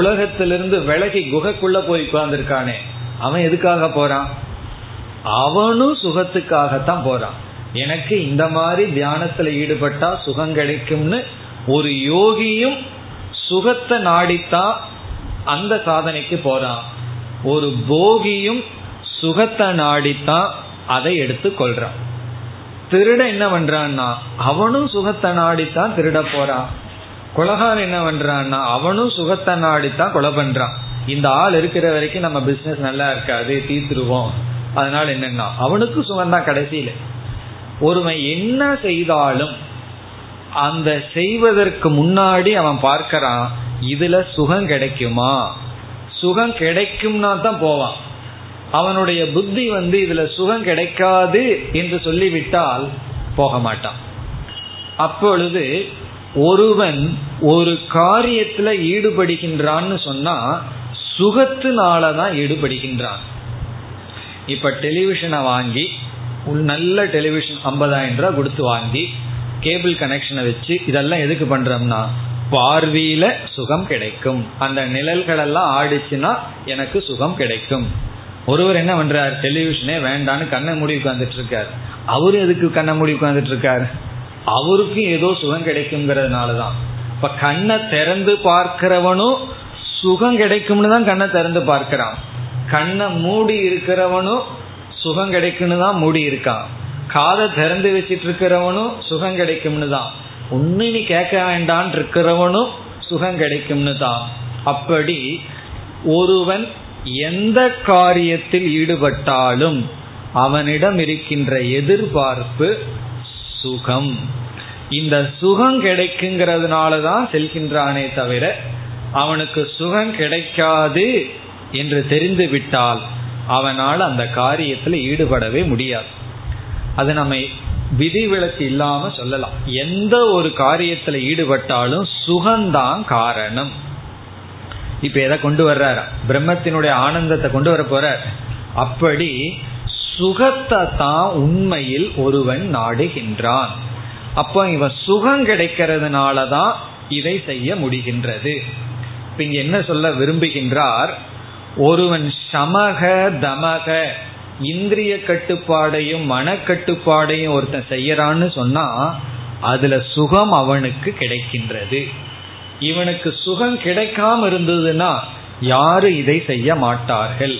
உலகத்திலிருந்து விலகி குகைக்குள்ள போய் உட்கார்ந்துருக்கானே, அவன் எதுக்காக போறான்? அவனும் சுகத்துக்காகத்தான் போறான். எனக்கு இந்த மாதிரி தியானத்துல ஈடுபட்டா சுகம் கிடைக்கும்னு ஒரு யோகியும் சுகத்தை நாடித்தான் அந்த சாதனைக்கு போறான். ஒரு போகியும் சுகத்தை நாடித்தான் அதை எடுத்து கொள்றான். திருட என்ன பண்றான்னா அவனும் சுகத்தை நாடித்தான் திருட போறான். கொலகாரன் என்ன பண்றான்னா அவனும் சுகத்தை நாடித்தான் கொலை பண்றான். இந்த ஆள் இருக்கிற வரைக்கும் நம்ம பிசினஸ் நல்லா இருக்காது, தீத்துருவோம். அதனால என்னன்னா அவனுக்கு சுகம்தான் கடைசியில. ஒருவன் என்ன செய்தாலும் அந்த செய்வதற்கு முன்னாடி அவன் பார்க்கறான் இதுல சுகம் கிடைக்குமா, சுகம் கிடைக்கும்னா தான் போவான். அவனுடைய புத்தி வந்து இதுல சுகம் கிடைக்காது என்று சொல்லிவிட்டால் போக மாட்டான். அப்பொழுது ஒருவன் ஒரு காரியத்துல ஈடுபடுகின்றான்னு சொன்னா சுகத்தினாலதான் ஈடுபடுகின்றான். இப்ப டெலிவிஷனை வாங்கி, நல்ல டெலிவிஷன் ஐம்பதாயிரம் ரூபாய் கொடுத்து வாங்கி கேபிள் கனெக்ஷனை வச்சு இதெல்லாம் எதுக்கு பண்றோம்னா பார்வையில சுகம் கிடைக்கும், அந்த நிழல்கள் எல்லாம் ஆடிச்சுன்னா எனக்கு சுகம் கிடைக்கும். ஒருவர் என்ன பண்றாரு? டெலிவிஷனே வேண்டான்னு கண்ணை மூடி உட்கார்ந்துட்டு இருக்காரு. அவரு எதுக்கு கண்ணை மூடி உட்கார்ந்துட்டு இருக்காரு? அவருக்கும் ஏதோ சுகம் கிடைக்குங்கிறதுனாலதான். இப்ப கண்ணை திறந்து பார்க்கிறவனும் சுகம் கிடைக்கும்னு தான் கண்ணை திறந்து பார்க்கிறான். கண்ணை மூடி இருக்கிறவனும் சுகம் கிடைக்கும்னு தான் மூடி இருக்கான். காதை திறந்து வச்சிட்டு இருக்கிறவனும் சுகம் கிடைக்கும்னு தான், ஒன்னு நீ கேட்க வேண்டான் இருக்கிறவனும் சுகம் கிடைக்கும்னு தான். அப்படி ஒருவன் எந்த காரியத்தில் ஈடுபட்டாலும் அவனிடம் இருக்கின்ற எதிர்பார்ப்பு சுகம். இந்த சுகம் கிடைக்குங்கிறதுனாலதான் செல்கின்றானே தவிர அவனுக்கு சுகம் கிடைக்காது என்று தெரிந்து விட்டால் அவனால் அந்த காரியத்தில் ஈடுபடவே முடியாது. அது நம்ம விதிவிலக்கு இல்லாம சொல்லலாம். எந்த ஒரு காரியத்தில் ஈடுபட்டாலும் சுகம்தான் காரணம். இப்ப எதை கொண்டு வர்றார்? பிரம்மத்தினுடைய ஆனந்தத்தை கொண்டு வர போறார். அப்படி சுகத்தை தான் உண்மையில் ஒருவன் நாடுகின்றான். அப்ப இவன் சுகம் கிடைக்கிறதுனாலதான் இதை செய்ய முடிகின்றது. இப்ப இங்க என்ன சொல்ல விரும்புகின்றார்? ஒருவன் சமக தமக இந்திரிய கட்டுப்பாடையும் மனக்கட்டுப்பாடையும் ஒருத்தன் செய்யறான்னு சொன்னா அதுல சுகம் அவனுக்கு கிடைக்கின்றது. இவனுக்கு சுகம் கிடைக்காம இருந்ததுன்னா யாரு இதை செய்ய மாட்டார்கள்.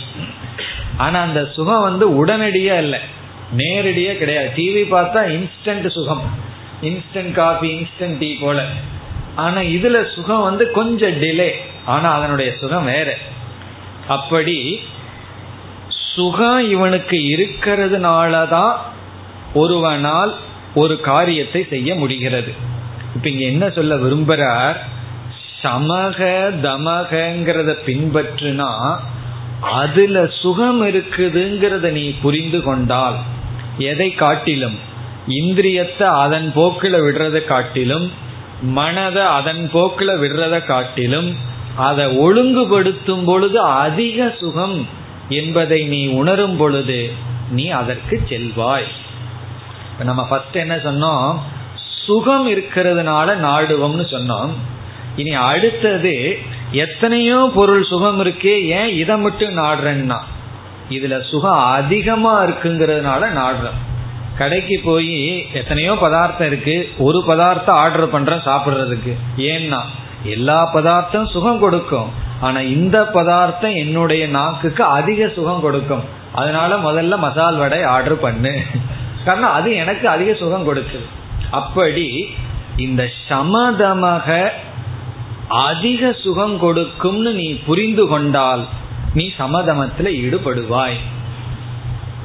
ஆனா அந்த சுகம் வந்து உடனடியா இல்லை, நேரடியா கிடையாது. டிவி பார்த்தா இன்ஸ்டன்ட் சுகம், இன்ஸ்டன்ட் காஃபி, இன்ஸ்டன்ட் டீ போல. ஆனா இதுல சுகம் வந்து கொஞ்சம் டிலே, ஆனா அதனுடைய சுகம் வேற. அப்படி சுகம் இவனுக்கு இருக்கிறதுனாலதான் ஒருவனால் ஒரு காரியத்தை செய்ய முடிகிறது. இப்ப இங்க என்ன சொல்ல விரும்புறார், சமக தமகங்கிறத பின்பற்றுனா அதுல சுகம் இருக்குதுங்கிறத நீ புரிந்து கொண்டால், எதை காட்டிலும், இந்திரியத்தை அதன் போக்கில் விடுறதை காட்டிலும், மனதை அதன் போக்கில் விடுறதை காட்டிலும், அதை ஒழுங்குபடுத்தும் பொழுது அதிக சுகம் என்பதை நீ உணரும் பொழுது நீ அதற்கு செல்வாய். நம்ம ஃபர்ஸ்ட் என்ன சொன்னோம், சுகம் இருக்கிறதுனால நாடுவோம்னு சொன்னோம். இனி அடுத்தது, எத்தனையோ பொருள் சுகம் இருக்கே, ஏன் இதை மட்டும் நாடுறேன்னா இதுல சுகம் அதிகமா இருக்குங்கிறதுனால நாடுறோம். கடைக்கு போய் எத்தனையோ பதார்த்தம் இருக்கு, ஒரு பதார்த்தம் ஆர்டர் பண்றோம் சாப்பிட்றதுக்கு. ஏன்னா எல்லா பதார்த்தம் சுகம் கொடுக்கும், ஆனா இந்த பதார்த்தம் என்னுடைய நாக்குக்கு அதிக சுகம் கொடுக்கும், அதனால முதல்ல மசால் வடை ஆர்டர் பண்ணு, காரணம் அது எனக்கு அதிக சுகம் கொடுக்குது. அப்படி இந்த சமதமாக அதிக சுகம் கொடுக்கும்னு நீ புரிந்து கொண்டால் நீ சமதமத்துல ஈடுபடுவாய்.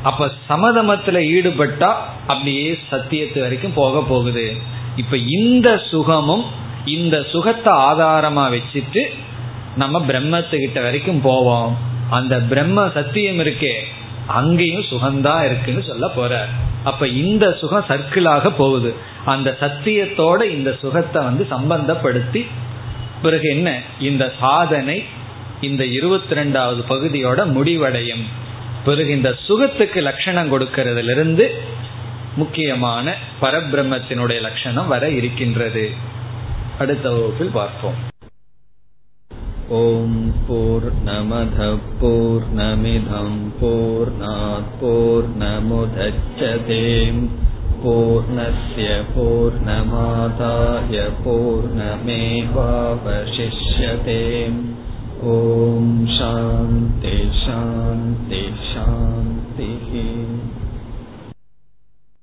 அப்ப சமதமத்துல ஈடுபட்டா அப்படியே சத்தியத்து வரைக்கும் போக போகுது. இப்ப இந்த சுகமும் இந்த சுகத்தை ஆதாரமா வச்சுட்டு நம்ம பிரம்மத்துக்கிட்ட வரைக்கும் போவோம். அந்த பிரம்ம சத்தியம் இருக்கே, அங்கேயும் சுகம்தான் இருக்குன்னு சொல்ல போற. அப்ப இந்த சுகம் சர்க்கிளாக போகுது, அந்த சத்தியத்தோட இந்த சுகத்தை வந்து சம்பந்தப்படுத்தி பிறகு என்ன, இந்த சாதனை இந்த இருபத்தி ரெண்டாவது பகுதியோட முடிவடையும். பிறகு இந்த சுகத்துக்கு லட்சணம் கொடுக்கறதுல இருந்து முக்கியமான பரபிரம்மத்தினுடைய லட்சணம் வர இருக்கின்றது. அடுத்த வகுப்பில் பார்ப்போம். ஓம் பூர்ணமத பூர்ணமிதம் பூர்ணாத் பூர்ணமுதச்யதே பூர்ணஸ்ய பூர்ணமாதாய பூர்ணமேவாவசிஷ்யதே. ஓம் சாந்தி.